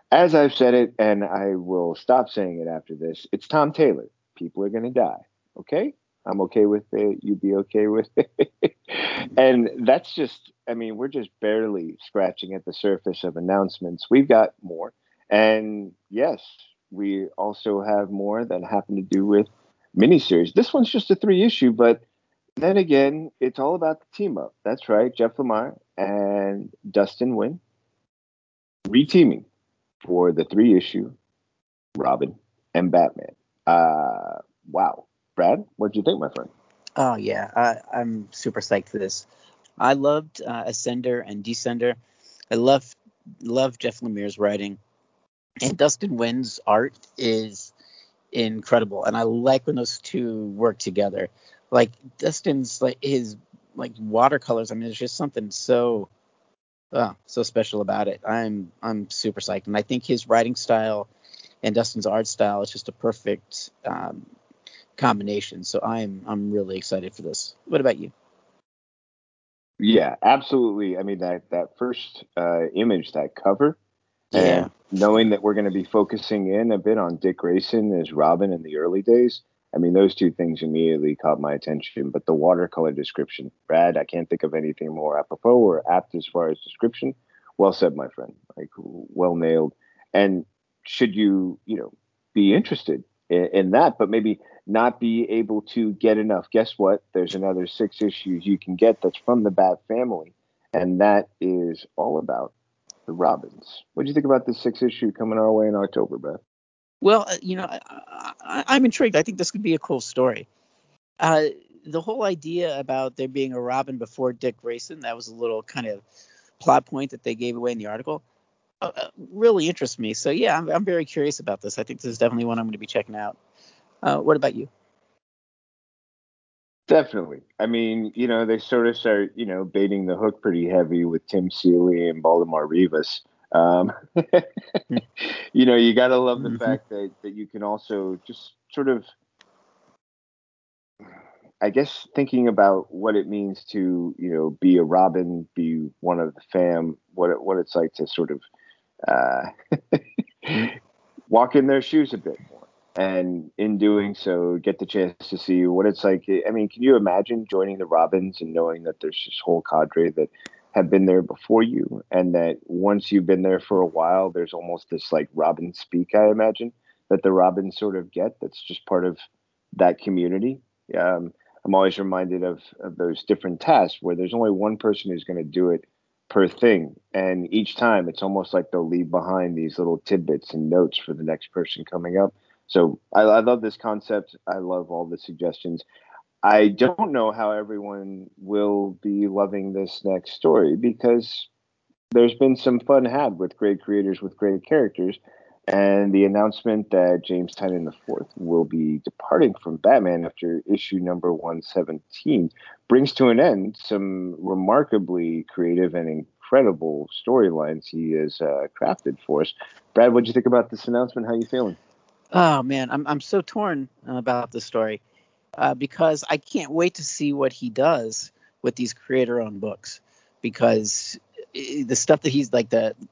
as I've said it, and I will stop saying it after this, it's Tom Taylor. People are going to die. Okay? I'm okay with it. You'd be okay with it. And that's just, I mean, we're just barely scratching at the surface of announcements. We've got more. And yes, we also have more that happen to do with miniseries. This one's just a 3-issue, but then again, it's all about the team up. That's right. Jeff Lemire and Dustin Nguyen reteaming for the 3-issue Robin and Batman. Wow. Brad, what'd you think, my friend? Oh, yeah. I'm super psyched for this. I loved Ascender and Descender. I love Jeff Lemire's writing. And Dustin Nguyen's art is incredible. And I like when those two work together. Like, Dustin's, like, his, like, watercolors. I mean, there's just something so special about it. I'm super psyched. And I think his writing style and Dustin's art style is just a perfect combination. So I'm really excited for this. What about you? Yeah, absolutely. I mean, that first image, that cover, and knowing that we're going to be focusing in a bit on Dick Grayson as Robin in the early days, I mean, those two things immediately caught my attention. But the watercolor description, Brad, I can't think of anything more apropos or apt as far as description. Well said, my friend. Like, well nailed. And should you know, be interested in that, but maybe not be able to get enough, guess what? There's another 6 issues you can get that's from the Bat family, and that is all about the Robins. What do you think about the 6 issue coming our way in October, Brad? Well, you know, I'm intrigued. I think this could be a cool story. The whole idea about there being a Robin before Dick Grayson, that was a little kind of plot point that they gave away in the article, really interests me. So, yeah, I'm very curious about this. I think this is definitely one I'm going to be checking out. What about you? Definitely. I mean, you know, they sort of start, you know, baiting the hook pretty heavy with Tim Seeley and Baldemar Rivas. You know, you got to love the fact that you can also just sort of, I guess, thinking about what it means to, you know, be a Robin, be one of the fam, what it's like to sort of walk in their shoes a bit more, and in doing so, get the chance to see what it's like. I mean, can you imagine joining the Robins and knowing that there's this whole cadre that have been there before you, and that once you've been there for a while, there's almost this like Robin speak, I imagine, that the Robins sort of get, that's just part of that community. I'm always reminded of those different tasks where there's only one person who's going to do it per thing. And each time it's almost like they'll leave behind these little tidbits and notes for the next person coming up. So I love this concept. I love all the suggestions. I don't know how everyone will be loving this next story, because there's been some fun had with great creators, with great characters. And the announcement that James Tynion IV will be departing from Batman after issue number 117 brings to an end some remarkably creative and incredible storylines he has crafted for us. Brad, what did you think about this announcement? How are you feeling? Oh, man, I'm so torn about this story because I can't wait to see what he does with these creator-owned books, because the stuff that he's like the –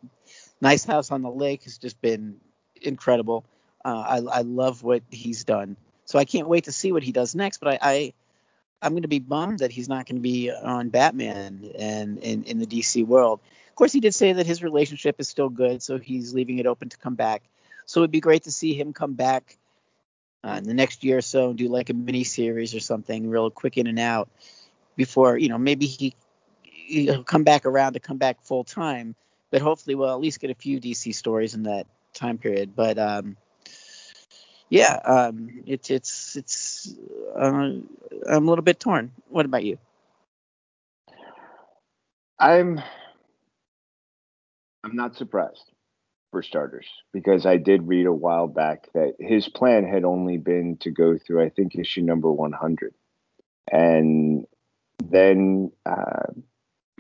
Nice House on the Lake has just been incredible. I love what he's done. So I can't wait to see what he does next. But I'm going to be bummed that he's not going to be on Batman and in the DC world. Of course, he did say that his relationship is still good, so he's leaving it open to come back. So it'd be great to see him come back in the next year or so and do like a mini series or something, real quick in and out, before, you know, maybe he'll come back around to come back full time. But hopefully we'll at least get a few DC stories in that time period. But I'm a little bit torn. What about you? I'm not surprised, for starters, because I did read a while back that his plan had only been to go through, I think, issue number 100, and then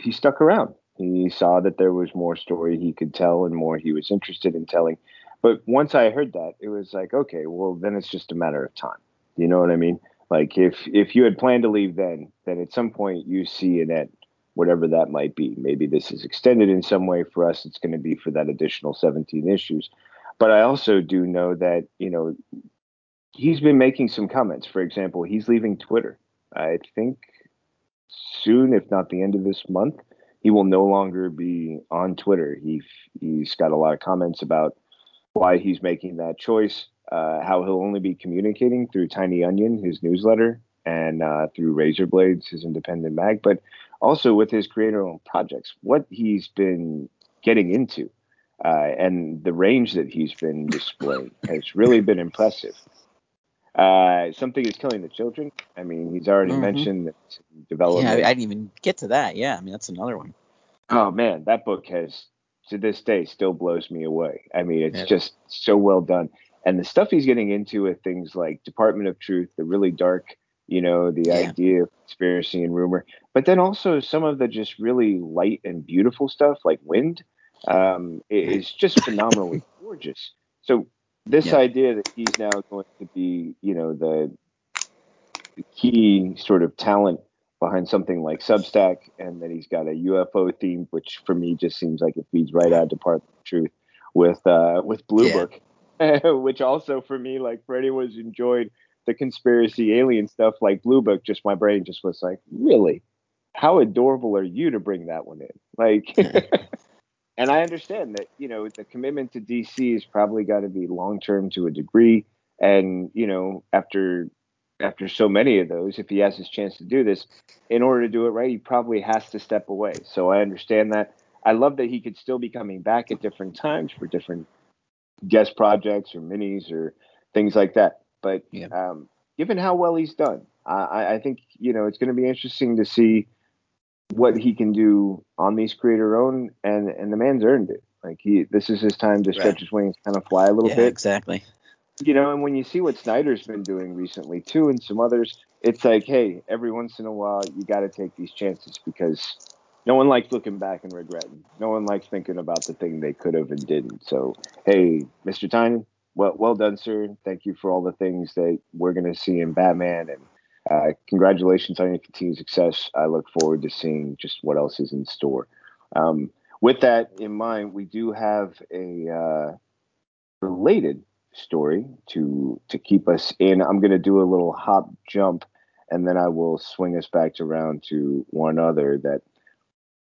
he stuck around. He saw that there was more story he could tell and more he was interested in telling. But once I heard that, it was like, okay, well, then it's just a matter of time. You know what I mean? Like if you had planned to leave then at some point you see an end, whatever that might be. Maybe this is extended in some way. For us, it's going to be for that additional 17 issues. But I also do know that, you know, he's been making some comments. For example, he's leaving Twitter, I think, soon, if not the end of this month. He will no longer be on Twitter. He's got a lot of comments about why he's making that choice, how he'll only be communicating through Tiny Onion, his newsletter, and through Razor Blades, his independent mag, but also with his creator-owned projects, what he's been getting into and the range that he's been displaying has really been impressive. Something is Killing the Children. I mean, he's already mentioned that development. Yeah, I didn't even get to that. Yeah, I mean, that's another one. Oh, man, that book has, to this day, still blows me away. I mean, it's just so well done. And the stuff he's getting into with things like Department of Truth, the really dark, you know, the idea of conspiracy and rumor. But then also some of the just really light and beautiful stuff like Wind is just phenomenally gorgeous. So this idea that he's now going to be, you know, the key sort of talent behind something like Substack, and that he's got a UFO theme, which for me just seems like it feeds right out Department of Truth with Blue Book, which also for me, like for anyone who's enjoyed the conspiracy alien stuff like Blue Book, just my brain just was like, really? How adorable are you to bring that one in? Like... And I understand that, you know, the commitment to DC is probably got to be long-term to a degree. And, you know, after so many of those, if he has his chance to do this, in order to do it right, he probably has to step away. So I understand that. I love that he could still be coming back at different times for different guest projects or minis or things like that. But given how well he's done, I think, you know, it's going to be interesting to see what he can do on these creator-owned, and the man's earned it. Like this is his time to stretch his wings, kind of fly a little bit. Exactly. You know, and when you see what Snyder's been doing recently too, and some others, it's like, hey, every once in a while you got to take these chances, because no one likes looking back and regretting. No one likes thinking about the thing they could have and didn't. So, hey, Mr. Tynion, well done, sir. Thank you for all the things that we're going to see in Batman, and congratulations on your continued success. I look forward to seeing just what else is in store. With that in mind, we do have a related story to keep us in. I'm going to do a little hop jump, and then I will swing us back to round to one other that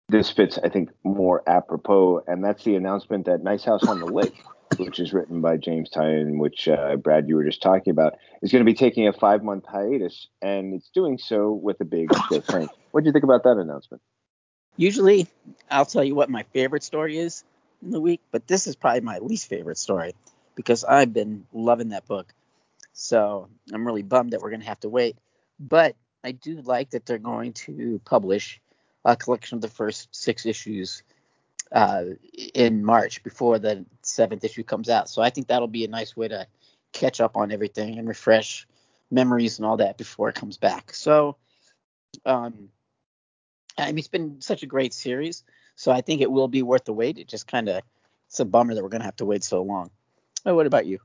this fits, I think, more apropos, and that's the announcement that Nice House on the Lake, which is written by James Tynion, which, Brad, you were just talking about, is going to be taking a 5-month hiatus, and it's doing so with a big difference. What do you think about that announcement? Usually, I'll tell you what my favorite story is in the week, but this is probably my least favorite story because I've been loving that book. So I'm really bummed that we're going to have to wait. But I do like that they're going to publish a collection of the first 6 issues in March before the 7th issue comes out. So I think that'll be a nice way to catch up on everything and refresh memories and all that before it comes back. So, I mean, it's been such a great series, so I think it will be worth the wait. It just kind of, it's a bummer that we're going to have to wait so long. Well, what about you?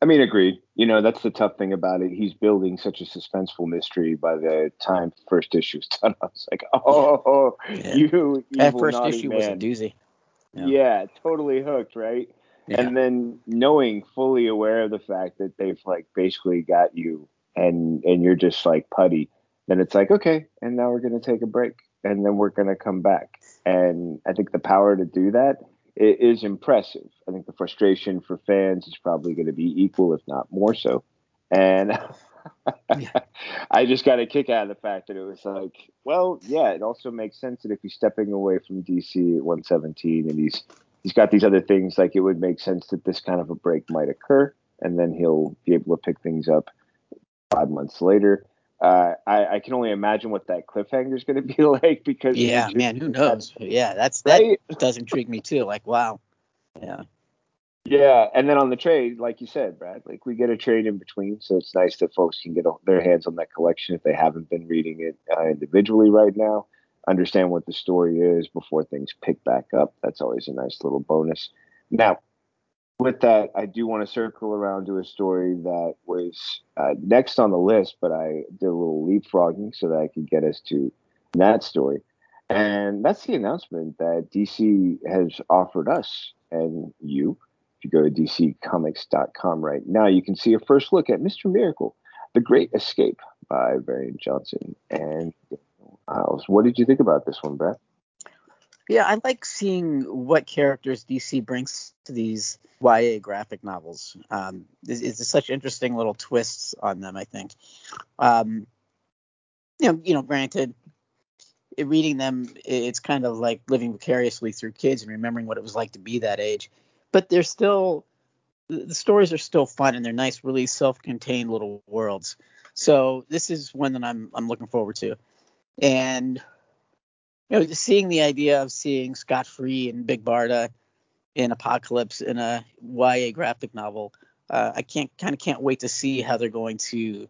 I mean, agreed. You know, that's the tough thing about it. He's building such a suspenseful mystery. By the time first issue's done, I was like, oh, yeah. You evil, that first naughty issue man. Was a doozy. Yeah, totally hooked, right? Yeah. And then knowing, fully aware of the fact that they've like basically got you and you're just like putty, then it's like, okay, and now we're going to take a break and then we're going to come back. And I think the power to do that is impressive. I think the frustration for fans is probably going to be equal, if not more so. And I just got a kick out of the fact that it was like, well, yeah, it also makes sense that if he's stepping away from DC at 117 and he's got these other things, like it would make sense that this kind of a break might occur, and then he'll be able to pick things up 5 months later. I can only imagine what that cliffhanger is going to be like, because who knows? Yeah, that does intrigue me too. Like, wow, yeah. And then on the trade, like you said, Brad, like we get a trade in between, so it's nice that folks can get their hands on that collection if they haven't been reading it individually right now. Understand what the story is before things pick back up. That's always a nice little bonus. Now, with that, I do want to circle around to a story that was next on the list, but I did a little leapfrogging so that I could get us to that story. And that's the announcement that DC has offered us and you. If you go to dccomics.com right now, you can see a first look at Mr. Miracle, The Great Escape by Varian Johnson and Miles. What did you think about this one, Brad? Yeah, I like seeing what characters DC brings to these YA graphic novels. It's such interesting little twists on them, I think. You know, granted, reading them, it's kind of like living vicariously through kids and remembering what it was like to be that age. But they're still, the stories are still fun, and they're nice, really self-contained little worlds. So this is one that I'm looking forward to. And you know, seeing the idea of seeing Scott Free and Big Barda in Apocalypse in a YA graphic novel, I can't wait to see how they're going to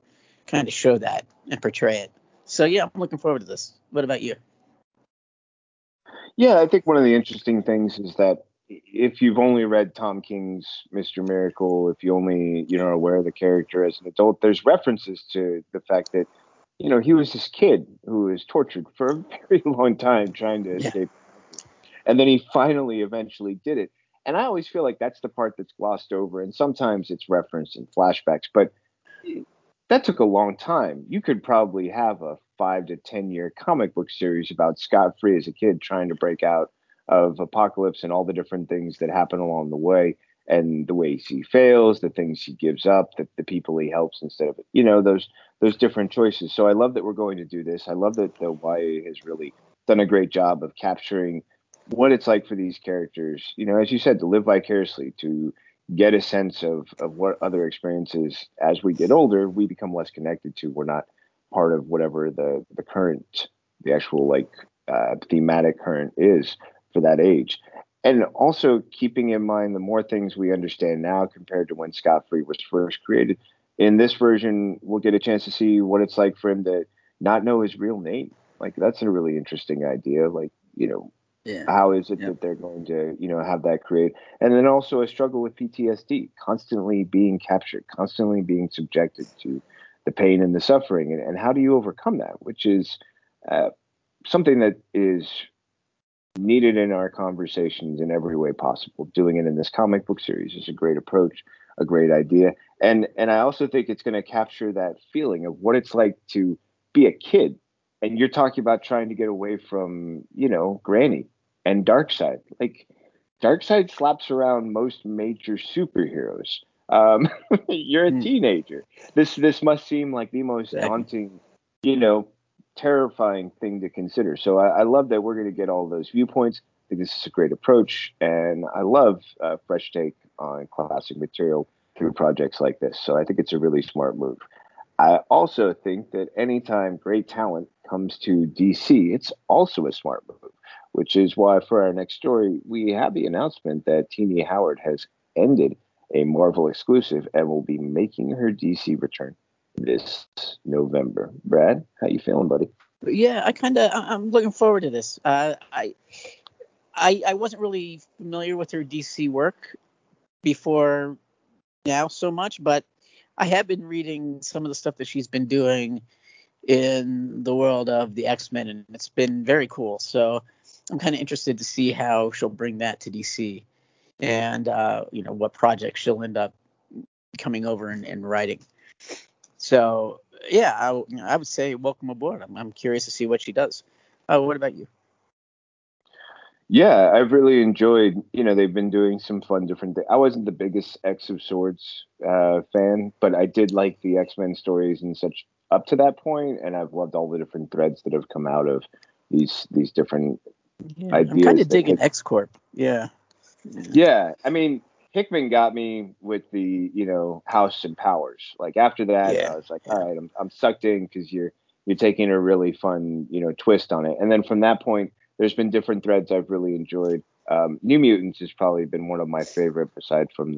kind of show that and portray it. So, yeah, I'm looking forward to this. What about you? Yeah, I think one of the interesting things is that if you've only read Tom King's Mr. Miracle, if you only, you know, are aware of the character as an adult, there's references to the fact that, you know, he was this kid who was tortured for a very long time trying to escape. And then he finally eventually did it. And I always feel like that's the part that's glossed over. And sometimes it's referenced in flashbacks. But that took a long time. You could probably have a 5 to 10 year comic book series about Scott Free as a kid trying to break out of Apocalypse and all the different things that happen along the way. And the ways he fails, the things he gives up, the people he helps instead of, you know, those different choices. So I love that we're going to do this. I love that the YA has really done a great job of capturing what it's like for these characters, you know, as you said, to live vicariously, to get a sense of what other experiences, as we get older, we become less connected to. We're not part of whatever the current, the actual like thematic current is for that age. And also keeping in mind the more things we understand now compared to when Scott Free was first created. In this version, we'll get a chance to see what it's like for him to not know his real name. Like, that's a really interesting idea. Like, you know, how is it that they're going to, you know, have that create? And then also a struggle with PTSD, constantly being captured, constantly being subjected to the pain and the suffering. And how do you overcome that? Which is something that is needed in our conversations in every way possible. Doing it in this comic book series is a great approach, a great idea. And I also think it's going to capture that feeling of what it's like to be a kid. And you're talking about trying to get away from, you know, Granny and Darkseid. Like, Darkseid slaps around most major superheroes. You're a teenager. This must seem like the most daunting, you know, terrifying thing to consider. So I love that we're going to get all those viewpoints. I think this is a great approach, and I love a fresh take on classic material through projects like this. So I think it's a really smart move. I also think that anytime great talent comes to DC, it's also a smart move, which is why for our next story, we have the announcement that Tini Howard has ended a Marvel exclusive and will be making her DC return this November. Brad, how you feeling, buddy? Yeah, I'm looking forward to this. I wasn't really familiar with her DC work before now so much, but I have been reading some of the stuff that she's been doing in the world of the X-Men, and it's been very cool. So I'm kind of interested to see how she'll bring that to DC and, you know, what projects she'll end up coming over and writing. So, yeah, I would say welcome aboard. I'm curious to see what she does. What about you? Yeah, I've really enjoyed, you know, they've been doing some fun different things. I wasn't the biggest X of Swords fan, but I did like the X-Men stories and such up to that point, and I've loved all the different threads that have come out of these different ideas. I'm kind of digging X-Corp. Yeah. I mean, Hickman got me with the, you know, House and Powers. Like, after that, I was like, all right, I'm sucked in because you're taking a really fun, you know, twist on it. And then from that point, there's been different threads I've really enjoyed. New Mutants has probably been one of my favorite, aside from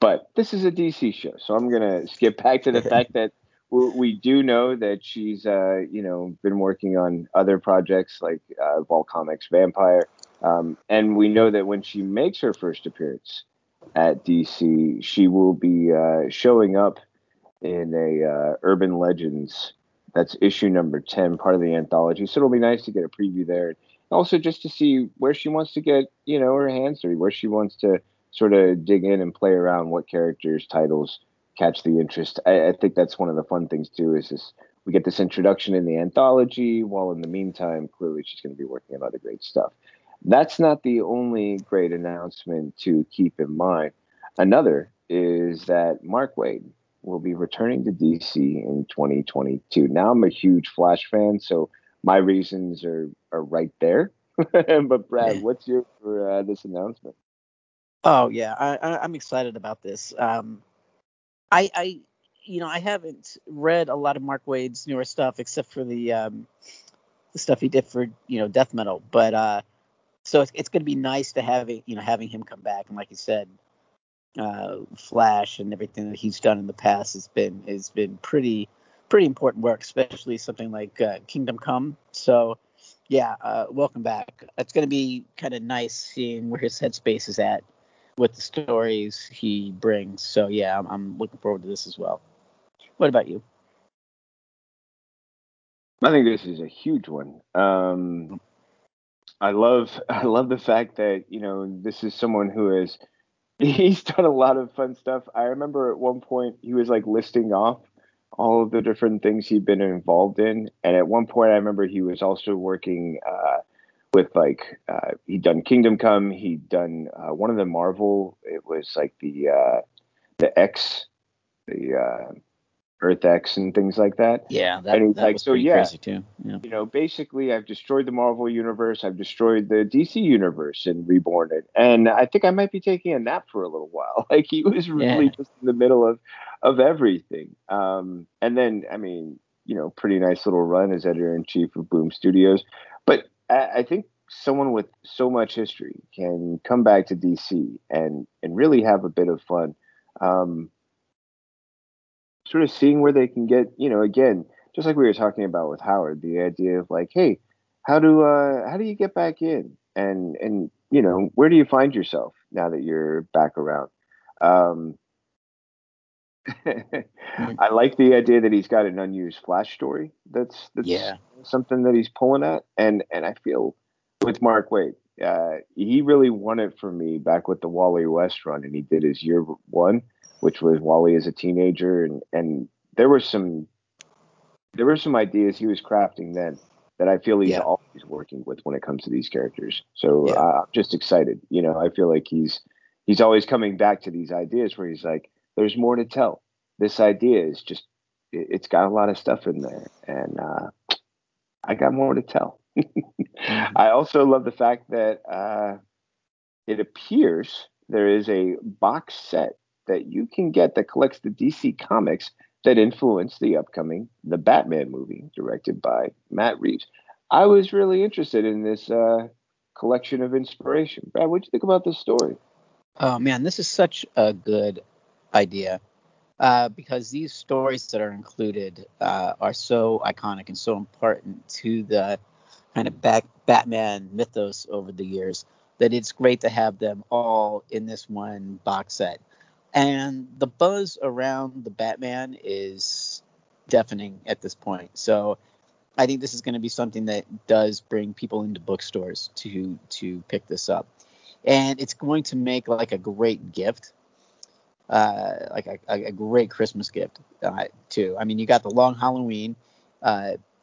but this is a DC show, so I'm going to skip back to the fact that we do know that she's, you know, been working on other projects like Volcomic's Vampire. And we know that when she makes her first appearance at DC, she will be showing up in a Urban Legends. That's issue number 10, part of the anthology. So it'll be nice to get a preview there. Also, just to see where she wants to get, you know, her hands dirty, where she wants to sort of dig in and play around, what characters, titles catch the interest. I think that's one of the fun things, too, is this, we get this introduction in the anthology, while in the meantime, clearly she's going to be working on other great stuff. That's not the only great announcement to keep in mind. Another is that Mark Waid will be returning to DC in 2022. Now, I'm a huge Flash fan, so my reasons are right there. But Brad, what's your for this announcement? Oh yeah, I'm excited about this. I you know, I haven't read a lot of Mark Waid's newer stuff except for the stuff he did for, you know, Death Metal, but so it's going to be nice to have it, you know, having him come back, and like you said, Flash and everything that he's done in the past has been pretty important work, especially something like Kingdom Come. So yeah, welcome back. It's going to be kind of nice seeing where his headspace is at with the stories he brings. So yeah, I'm looking forward to this as well. What about you? I think this is a huge one. I love the fact that, you know, this is someone who is. He's done a lot of fun stuff. I remember at one point he was like listing off all of the different things he'd been involved in. And at one point I remember he was also working with like, he'd done Kingdom Come. He'd done one of the Marvel. It was like the X, the Earth X and things like that. Yeah, that was crazy too. Yeah. You know, basically I've destroyed the Marvel universe, I've destroyed the DC universe and reborn it. And I think I might be taking a nap for a little while. Like, he was really just in the middle of everything. And then, I mean, you know, pretty nice little run as editor-in-chief of Boom Studios. But I think someone with so much history can come back to DC and really have a bit of fun. Sort of seeing where they can get, you know, again, just like we were talking about with Howard, the idea of like, hey, how do you get back in? And you know, where do you find yourself now that you're back around? I like the idea that he's got an unused Flash story. That's something that he's pulling at. And I feel with Mark Waid, he really won it for me back with the Wally West run, and he did his year one, which was Wally as a teenager, and there were some ideas he was crafting then that I feel he's always working with when it comes to these characters. So I'm just excited. You know, I feel like he's always coming back to these ideas where he's like, there's more to tell. This idea is just, it's got a lot of stuff in there, and I got more to tell. I also love the fact that it appears there is a box set that you can get that collects the DC comics that influenced the upcoming The Batman movie, directed by Matt Reeves. I was really interested in this collection of inspiration. Brad, what do you think about this story? Oh, man, this is such a good idea because these stories that are included are so iconic and so important to the kind of Batman mythos over the years that it's great to have them all in this one box set. And the buzz around the Batman is deafening at this point. So I think this is going to be something that does bring people into bookstores to pick this up. And it's going to make like a great gift, like a great Christmas gift, too. I mean, you got The Long Halloween,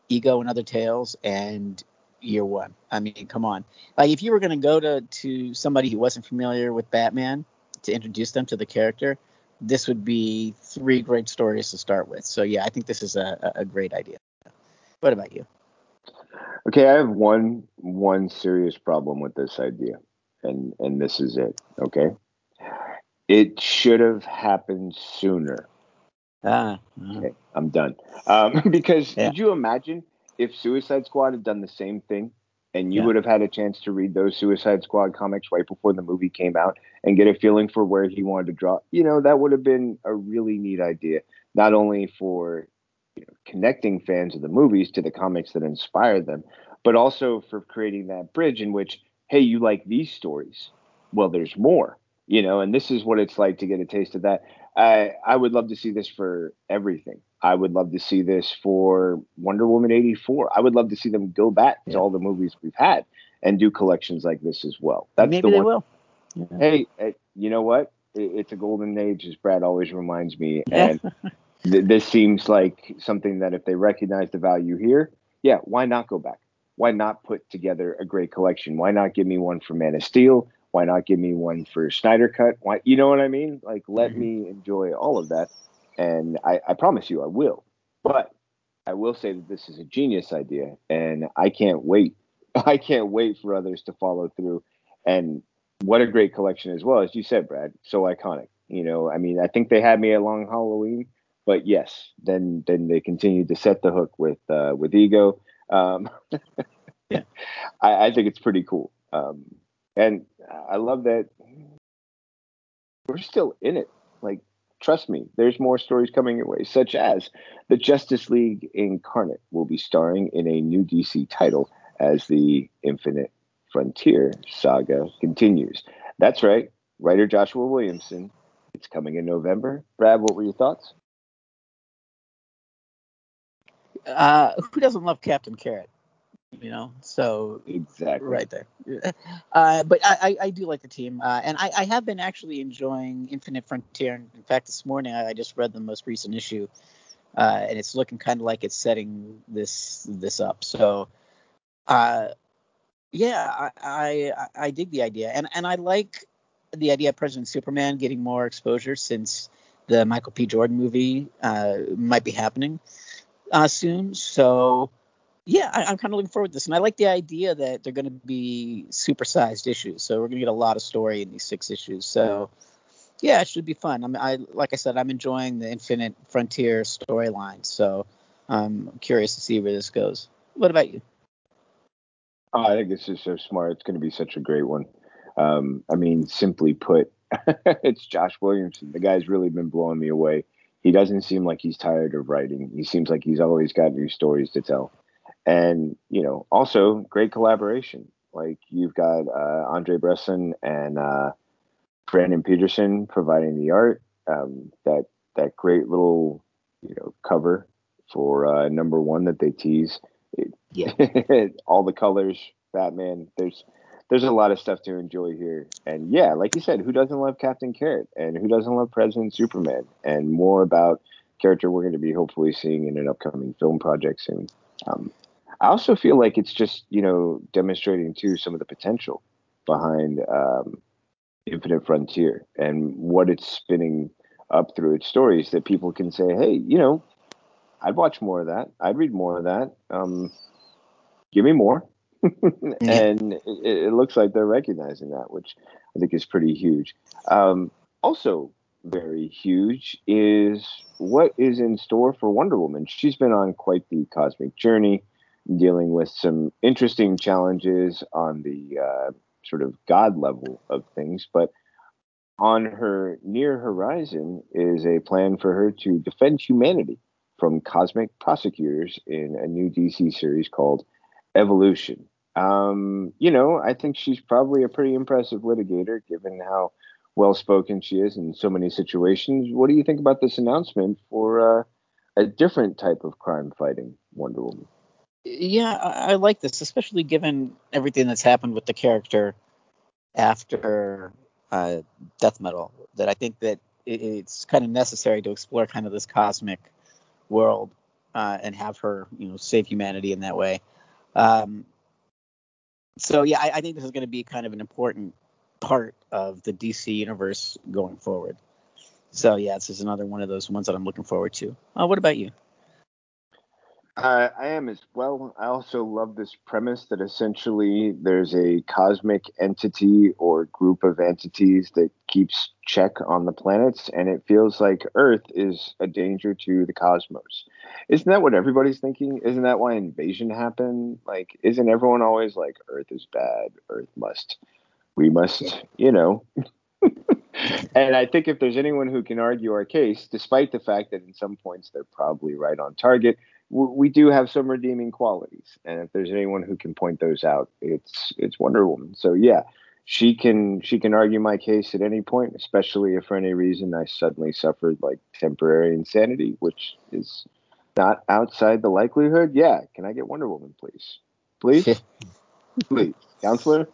Ego and Other Tales, and Year One. I mean, come on. Like, if you were going to go to somebody who wasn't familiar with Batman to introduce them to the character, this would be three great stories to start with. So yeah, I think this is a great idea. What about you? Okay, I have one serious problem with this idea, and this is it. Okay, it should have happened sooner. Okay, I'm done. Because could you imagine if Suicide Squad had done the same thing? And you would have had a chance to read those Suicide Squad comics right before the movie came out and get a feeling for where he wanted to draw. You know, that would have been a really neat idea, not only for connecting fans of the movies to the comics that inspired them, but also for creating that bridge in which, hey, you like these stories. Well, there's more, and this is what it's like to get a taste of that. I would love to see this for everything. I would love to see this for Wonder Woman 84. I would love to see them go back to all the movies we've had and do collections like this as well. That's maybe the one. They will. Yeah. Hey, you know what? It's a golden age, as Brad always reminds me. And this seems like something that if they recognize the value here, why not go back? Why not put together a great collection? Why not give me one for Man of Steel? Why not give me one for Snyder Cut? Why, you know what I mean? Like, let me enjoy all of that. And I promise you I will. But I will say that this is a genius idea, and I can't wait. I can't wait for others to follow through. And what a great collection as well, as you said, Brad. So iconic. I mean, I think they had me at Long Halloween, but yes, then they continued to set the hook with Ego. I think it's pretty cool. And I love that we're still in it. Like, trust me, there's more stories coming your way, such as the Justice League Incarnate will be starring in a new DC title as the Infinite Frontier saga continues. That's right, writer Joshua Williamson. It's coming in November. Brad, what were your thoughts? Who doesn't love Captain Carrot? So exactly right there. But I do like the team, and I have been actually enjoying Infinite Frontier. In fact, this morning I just read the most recent issue, and it's looking kind of like it's setting this up. So, I dig the idea, and I like the idea of President Superman getting more exposure since the Michael P. Jordan movie might be happening soon. So. Yeah, I'm kind of looking forward to this. And I like the idea that they're going to be supersized issues. So we're going to get a lot of story in these 6 issues. So, it should be fun. Like I said, I'm enjoying the Infinite Frontier storyline. So I'm curious to see where this goes. What about you? Oh, I think this is so smart. It's going to be such a great one. Simply put, it's Josh Williamson. The guy's really been blowing me away. He doesn't seem like he's tired of writing. He seems like he's always got new stories to tell. And, also great collaboration. Like, you've got Andre Bresson and Brandon Peterson providing the art, that great little, cover for number 1 that they tease. All the colors, Batman. There's there's a lot of stuff to enjoy here. And yeah, like you said, who doesn't love Captain Carrot and who doesn't love President Superman, and more about character we're going to be hopefully seeing in an upcoming film project soon. I also feel like it's just, you know, demonstrating too some of the potential behind Infinite Frontier and what it's spinning up through its stories, that people can say, hey, you know, I'd watch more of that. I'd read more of that. Give me more. And it looks like they're recognizing that, which I think is pretty huge. Also very huge is what is in store for Wonder Woman. She's been on quite the cosmic journey, dealing with some interesting challenges on the sort of God level of things. But on her near horizon is a plan for her to defend humanity from cosmic prosecutors in a new DC series called Evolution. You know, I think she's probably a pretty impressive litigator, given how well-spoken she is in so many situations. What do you think about this announcement for a different type of crime-fighting Wonder Woman? Yeah, I like this, especially given everything that's happened with the character after Death Metal, that I think that it's kind of necessary to explore kind of this cosmic world and have her, you know, save humanity in that way. So, yeah, I think this is going to be kind of an important part of the DC universe going forward. So, yeah, this is another one of those ones that I'm looking forward to. What about you? I am as well. I also love this premise that essentially there's a cosmic entity or group of entities that keeps check on the planets, and it feels like Earth is a danger to the cosmos. Isn't that what everybody's thinking? Isn't that why invasion happened? Like, isn't everyone always like, Earth is bad, Earth must, we must, you know? And I think if there's anyone who can argue our case, despite the fact that in some points they're probably right on target, we do have some redeeming qualities, and if there's anyone who can point those out, it's Wonder Woman. So yeah, she can argue my case at any point, especially if for any reason I suddenly suffered like temporary insanity, which is not outside the likelihood. Yeah, can I get Wonder Woman, please? Please? Please. Counselor?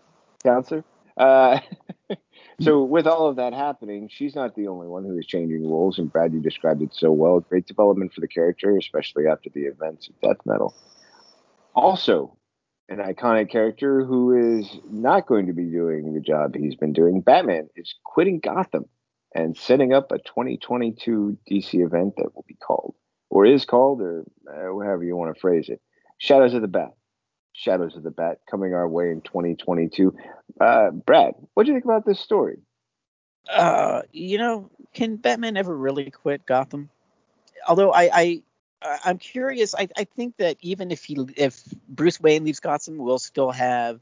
So with all of that happening, she's not the only one who is changing roles, and Brad, you described it so well. Great development for the character, especially after the events of Death Metal. Also, an iconic character who is not going to be doing the job he's been doing, Batman, is quitting Gotham and setting up a 2022 DC event that will be called, or is called, or however you want to phrase it, Shadows of the Bat. Shadows of the Bat, coming our way in 2022. Brad, what do you think about this story? You know, can Batman ever really quit Gotham? Although I'm curious. I think that even if Bruce Wayne leaves Gotham, we'll still have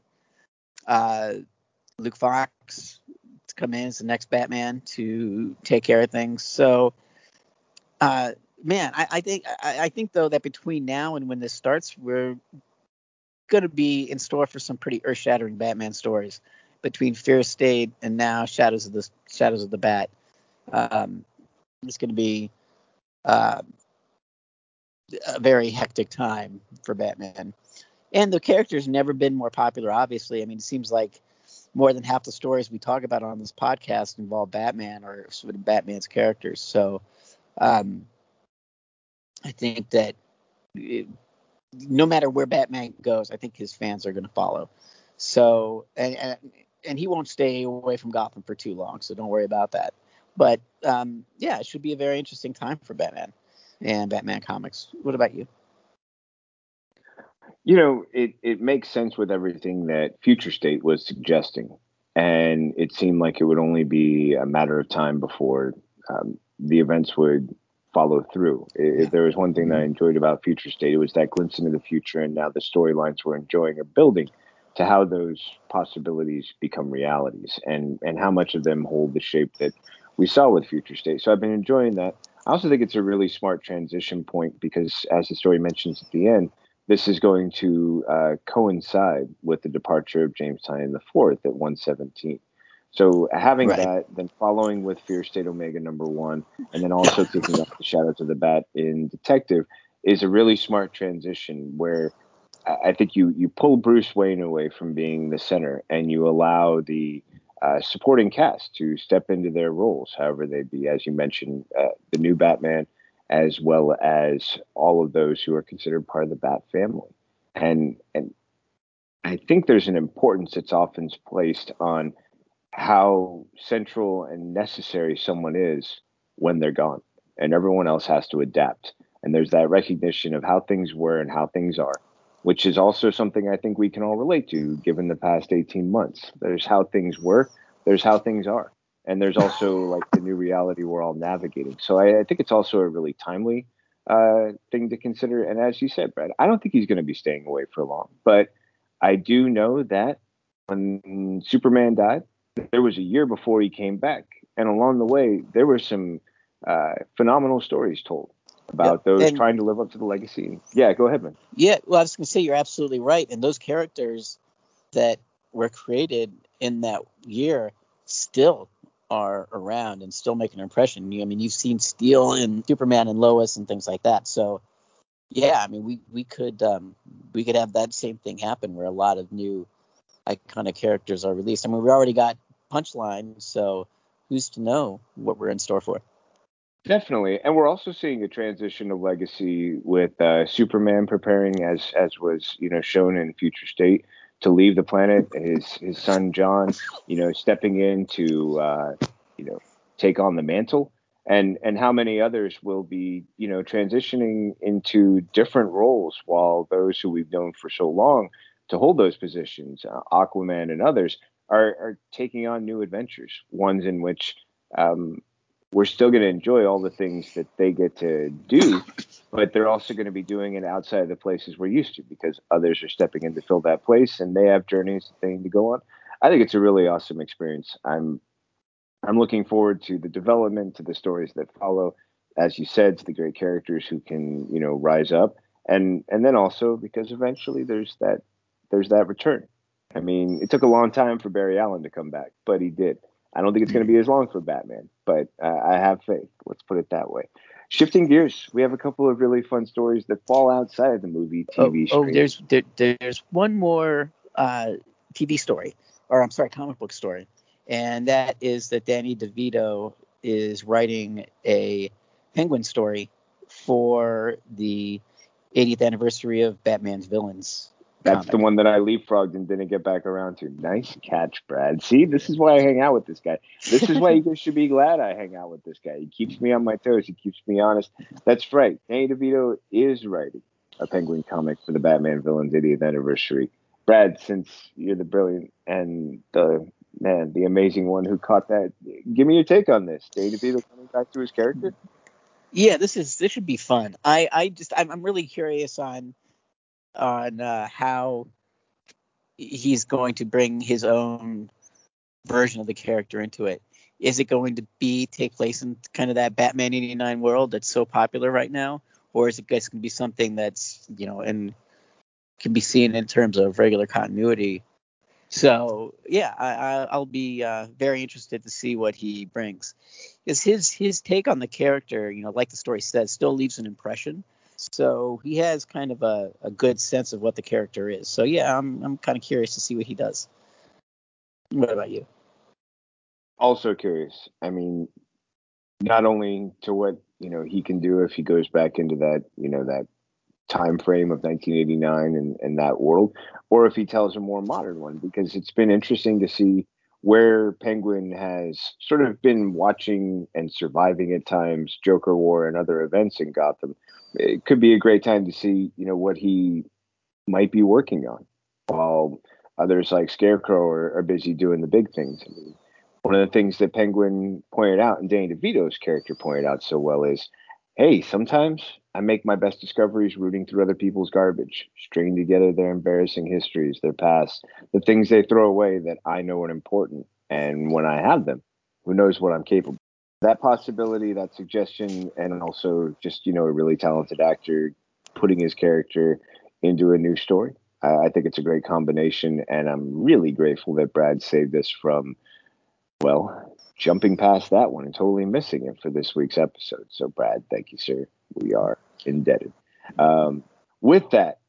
Luke Fox to come in as the next Batman to take care of things. So, man, I think though that between now and when this starts, we're going to be in store for some pretty earth-shattering Batman stories between Fear State and now Shadows of the Bat. It's going to be a very hectic time for Batman, and the character's never been more popular. Obviously, I mean, it seems like more than half the stories we talk about on this podcast involve Batman or sort of Batman's characters. So I think that no matter where Batman goes, I think his fans are going to follow. So, and he won't stay away from Gotham for too long, so don't worry about that. But, yeah, it should be a very interesting time for Batman and Batman comics. What about you? You know, it makes sense with everything that Future State was suggesting, and it seemed like it would only be a matter of time before the events would follow through. If there was one thing that I enjoyed about Future State, it was that glimpse into the future, and now the storylines we're enjoying are building to how those possibilities become realities, and how much of them hold the shape that we saw with Future State. So I've been enjoying that. I also think it's a really smart transition point, because as the story mentions at the end, this is going to coincide with the departure of James Tynion IV at 117. So having that, then following with Fear State Omega #1, and then also picking up the Shadows of the Bat in Detective, is a really smart transition where I think you pull Bruce Wayne away from being the center, and you allow the supporting cast to step into their roles, however they be, as you mentioned, the new Batman, as well as all of those who are considered part of the Bat family. And I think there's an importance that's often placed on how central and necessary someone is when they're gone, and everyone else has to adapt. And there's that recognition of how things were and how things are, which is also something I think we can all relate to, given the past 18 months. There's how things were, there's how things are, and there's also like the new reality we're all navigating. So I think it's also a really timely thing to consider. And as you said, Brad, I don't think he's going to be staying away for long, but I do know that when Superman died, there was a year before he came back. And along the way, there were some phenomenal stories told about those trying to live up to the legacy. Yeah, go ahead, man. Yeah, well, I was going to say you're absolutely right. And those characters that were created in that year still are around and still make an impression. I mean, you've seen Steel and Superman and Lois and things like that. So, yeah, I mean, we could have that same thing happen where a lot of new iconic characters are released. I mean, we already got Punchline, so who's to know what we're in store for? Definitely. And we're also seeing a transition of legacy with Superman preparing, as was, you know, shown in Future State, to leave the planet. His son John, you know, stepping in to you know, take on the mantle, and how many others will be, you know, transitioning into different roles, while those who we've known for so long to hold those positions, Aquaman and others, are taking on new adventures, ones in which we're still going to enjoy all the things that they get to do, but they're also going to be doing it outside of the places we're used to, because others are stepping in to fill that place, and they have journeys that they need to go on. I think it's a really awesome experience. I'm looking forward to the development, to the stories that follow, as you said, to the great characters who can, you know, rise up, and then also because eventually there's that return. I mean, it took a long time for Barry Allen to come back, but he did. I don't think it's going to be as long for Batman, but I have faith. Let's put it that way. Shifting gears, we have a couple of really fun stories that fall outside of the movie TV stream. Oh, there's one more TV story, or I'm sorry, comic book story, and that is that Danny DeVito is writing a Penguin story for the 80th anniversary of Batman's Villains. That's the one that I leapfrogged and didn't get back around to. Nice catch, Brad. See, this is why I hang out with this guy. This is why you guys should be glad I hang out with this guy. He keeps me on my toes. He keeps me honest. That's right. Danny DeVito is writing a Penguin comic for the Batman Villains 80th anniversary. Brad, since you're the brilliant and the amazing one who caught that, give me your take on this. Danny DeVito coming back to his character? Yeah, this should be fun. I'm really curious on how he's going to bring his own version of the character into it. Is it going to take place in kind of that Batman 89 world that's so popular right now? Or is it going to be something that's, you know, and can be seen in terms of regular continuity? So, yeah, I'll be very interested to see what he brings. Is his take on the character, you know, like the story says, still leaves an impression. So he has kind of a good sense of what the character is. So, yeah, I'm kind of curious to see what he does. What about you? Also curious. I mean, not only to what, you know, he can do if he goes back into that, you know, that time frame of 1989 and that world, or if he tells a more modern one, because it's been interesting to see where Penguin has sort of been watching and surviving at times Joker War and other events in Gotham. It could be a great time to see, you know, what he might be working on while others like Scarecrow are busy doing the big things. I mean, one of the things that Penguin pointed out and Danny DeVito's character pointed out so well is, hey, sometimes I make my best discoveries rooting through other people's garbage, stringing together their embarrassing histories, their past, the things they throw away that I know are important. And when I have them, who knows what I'm capable of. That possibility, that suggestion, and also just, you know, a really talented actor putting his character into a new story. I think it's a great combination, and I'm really grateful that Brad saved us from, well, jumping past that one and totally missing it for this week's episode. So, Brad, thank you, sir. We are indebted. With that,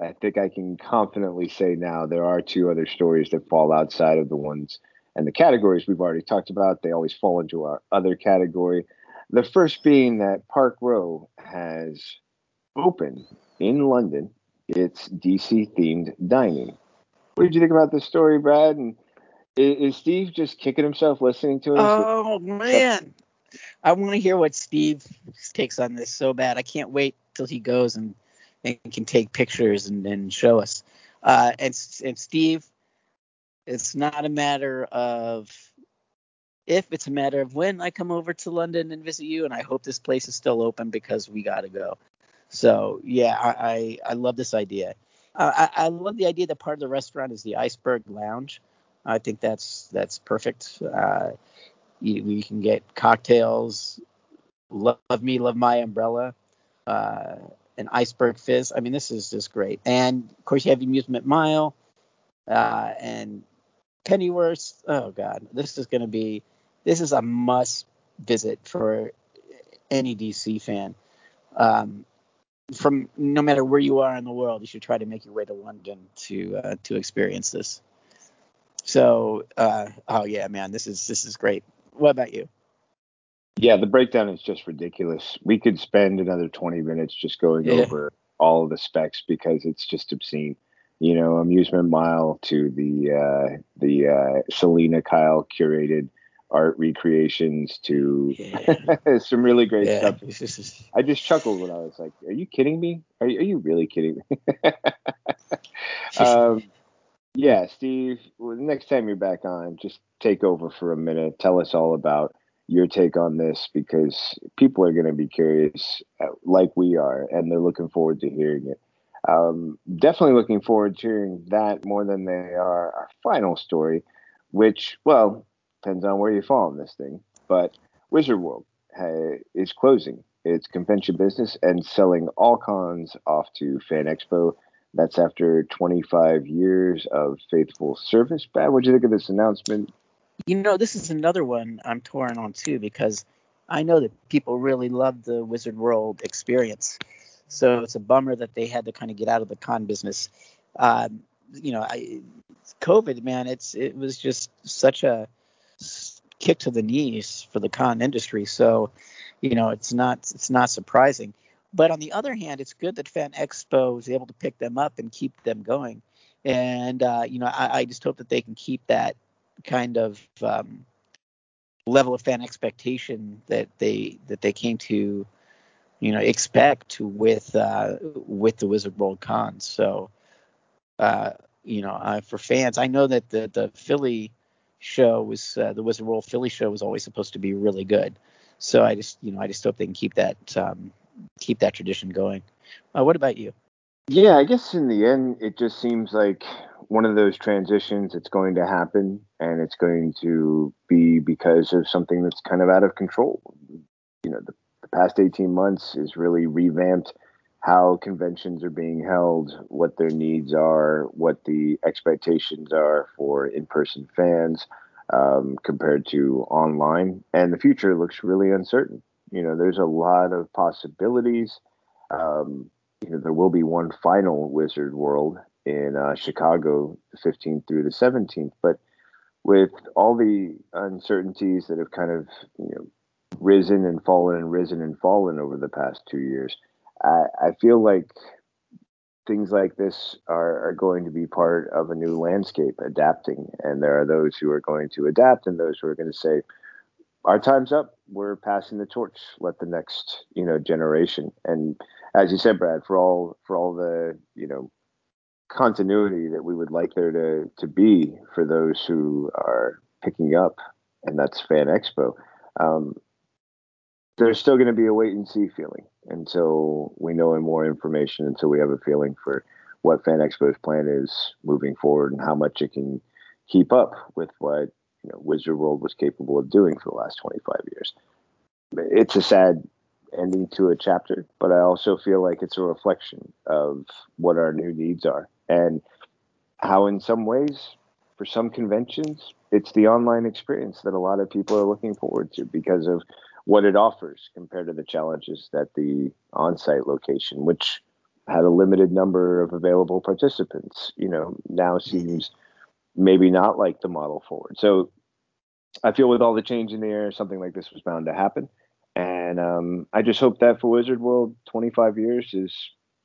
I think I can confidently say now there are two other stories that fall outside of the ones and the categories we've already talked about. They always fall into our other category. The first being that Park Row has opened in London its DC-themed dining. What did you think about this story, Brad? And is Steve just kicking himself listening to it? Oh, man. I want to hear what Steve takes on this so bad. I can't wait till he goes and can take pictures and show us. And Steve, it's not a matter of if, it's a matter of when I come over to London and visit you, and I hope this place is still open because we got to go. So, yeah, I love this idea. I love the idea that part of the restaurant is the Iceberg Lounge. I think that's perfect. You can get cocktails, Love Me, Love My Umbrella, an Iceberg Fizz. I mean, this is just great. And, of course, you have the Amusement Mile and Pennyworth. Oh, God, this is a must visit for any DC fan. From no matter where you are in the world, you should try to make your way to London to experience this. So, oh yeah, man, this is great. What about you? Yeah, the breakdown is just ridiculous. We could spend another 20 minutes just going over all of the specs because it's just obscene. You know, Amusement Mile to the Selena Kyle curated art recreations to some really great stuff. I just chuckled when I was like, are you kidding me? Are you really kidding me? Yeah, Steve, well, the next time you're back on, just take over for a minute. Tell us all about your take on this because people are going to be curious like we are, and they're looking forward to hearing it. Definitely looking forward to hearing that more than they are our final story, which, well, depends on where you fall on this thing. But Wizard World is closing its convention business and selling all cons off to Fan Expo. That's after 25 years of faithful service. Brad, what did you think of this announcement? You know, this is another one I'm torn on, too, because I know that people really love the Wizard World experience. So it's a bummer that they had to kind of get out of the con business. You know, COVID, man, it was just such a kick to the knees for the con industry. So, you know, it's not surprising. But on the other hand, it's good that Fan Expo was able to pick them up and keep them going. And, you know, I just hope that they can keep that kind of level of fan expectation that they came to, you know, expect with the Wizard World Con. So, you know, for fans, I know that the Philly show was the Wizard World Philly show was always supposed to be really good. So I just hope they can keep that tradition going. What about you? Yeah, I guess in the end, it just seems like one of those transitions that's going to happen, and it's going to be because of something that's kind of out of control. You know, the past 18 months has really revamped how conventions are being held, what their needs are, what the expectations are for in-person fans compared to online. And the future looks really uncertain. You know, there's a lot of possibilities. You know, there will be one final Wizard World in Chicago, the 15th through the 17th. But with all the uncertainties that have kind of, you know, risen and fallen over the past 2 years, I feel like things like this are going to be part of a new landscape, adapting. And there are those who are going to adapt and those who are going to say, our time's up. We're passing the torch. Let the next, you know, generation. And as you said, Brad, for all the, you know, continuity that we would like there to be for those who are picking up, and that's Fan Expo, there's still going to be a wait and see feeling until we know more information, until we have a feeling for what Fan Expo's plan is moving forward and how much it can keep up with what, you know, Wizard World was capable of doing for the last 25 years. It's a sad ending to a chapter, but I also feel like it's a reflection of what our new needs are and how, in some ways, for some conventions, it's the online experience that a lot of people are looking forward to because of what it offers compared to the challenges that the on-site location, which had a limited number of available participants, you know, now seems maybe not like the model forward. So I feel with all the change in the air, something like this was bound to happen. And I just hope that for Wizard World, 25 years is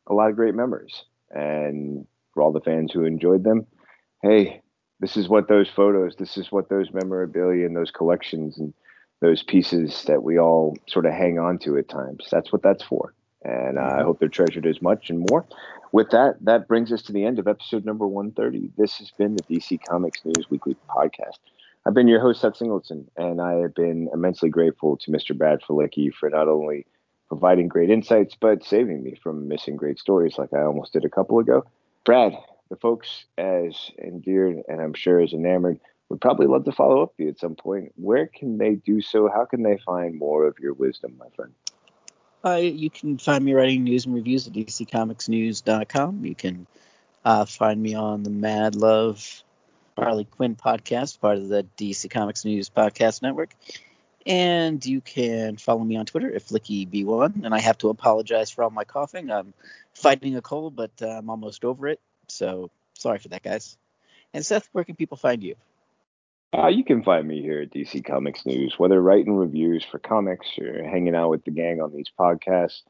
a lot of great memories. And for all the fans who enjoyed them, hey, this is what those photos, this is what those memorabilia and those collections and those pieces that we all sort of hang on to at times. That's what that's for. And I hope they're treasured as much and more. With that, that brings us to the end of episode number 130. This has been the DC Comics News Weekly Podcast. I've been your host, Seth Singleton, and I have been immensely grateful to Mr. Brad Filicky for not only providing great insights, but saving me from missing great stories like I almost did a couple ago. Brad, the folks as endeared and I'm sure as enamored would probably love to follow up with you at some point. Where can they do so? How can they find more of your wisdom, my friend? You can find me writing news and reviews at dccomicsnews.com. You can find me on the Mad Love Harley Quinn podcast, part of the DC Comics News Podcast Network. And you can follow me on Twitter at FlickyB1. And I have to apologize for all my coughing. I'm fighting a cold, but I'm almost over it. So sorry for that, guys. And Seth, where can people find you? You can find me here at DC Comics News, whether writing reviews for comics or hanging out with the gang on these podcasts.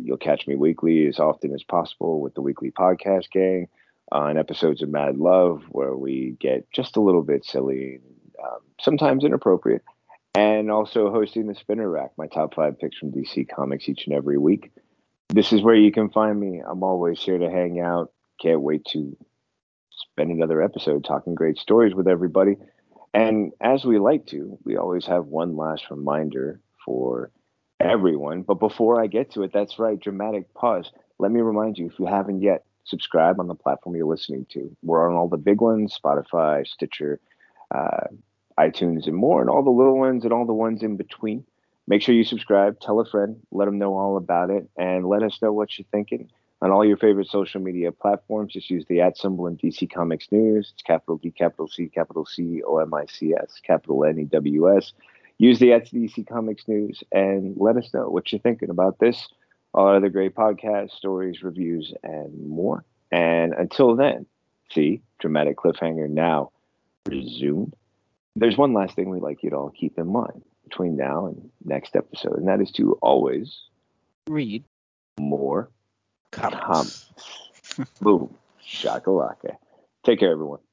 You'll catch me weekly as often as possible with the weekly podcast gang on episodes of Mad Love, where we get just a little bit silly, sometimes inappropriate, and also hosting the Spinner Rack, my top 5 picks from DC Comics each and every week. This is where you can find me. I'm always here to hang out. Can't wait to spend another episode talking great stories with everybody. And as we like to, we always have one last reminder for everyone. But before I get to it, that's right, dramatic pause. Let me remind you, if you haven't yet, subscribe on the platform you're listening to. We're on all the big ones, Spotify, Stitcher, iTunes, and more, and all the little ones and all the ones in between. Make sure you subscribe, tell a friend, let them know all about it, and let us know what you're thinking. On all your favorite social media platforms, just use the @ symbol in DC Comics News. It's capital D, capital C, capital C-O-M-I-C-S, capital N-E-W-S. Use the @ DC Comics News and let us know what you're thinking about this, all other great podcasts, stories, reviews, and more. And until then, see, dramatic cliffhanger now resumed. There's one last thing we'd like you to all keep in mind between now and next episode, and that is to always read more. Comments. Boom. Shakalaka. Take care, everyone.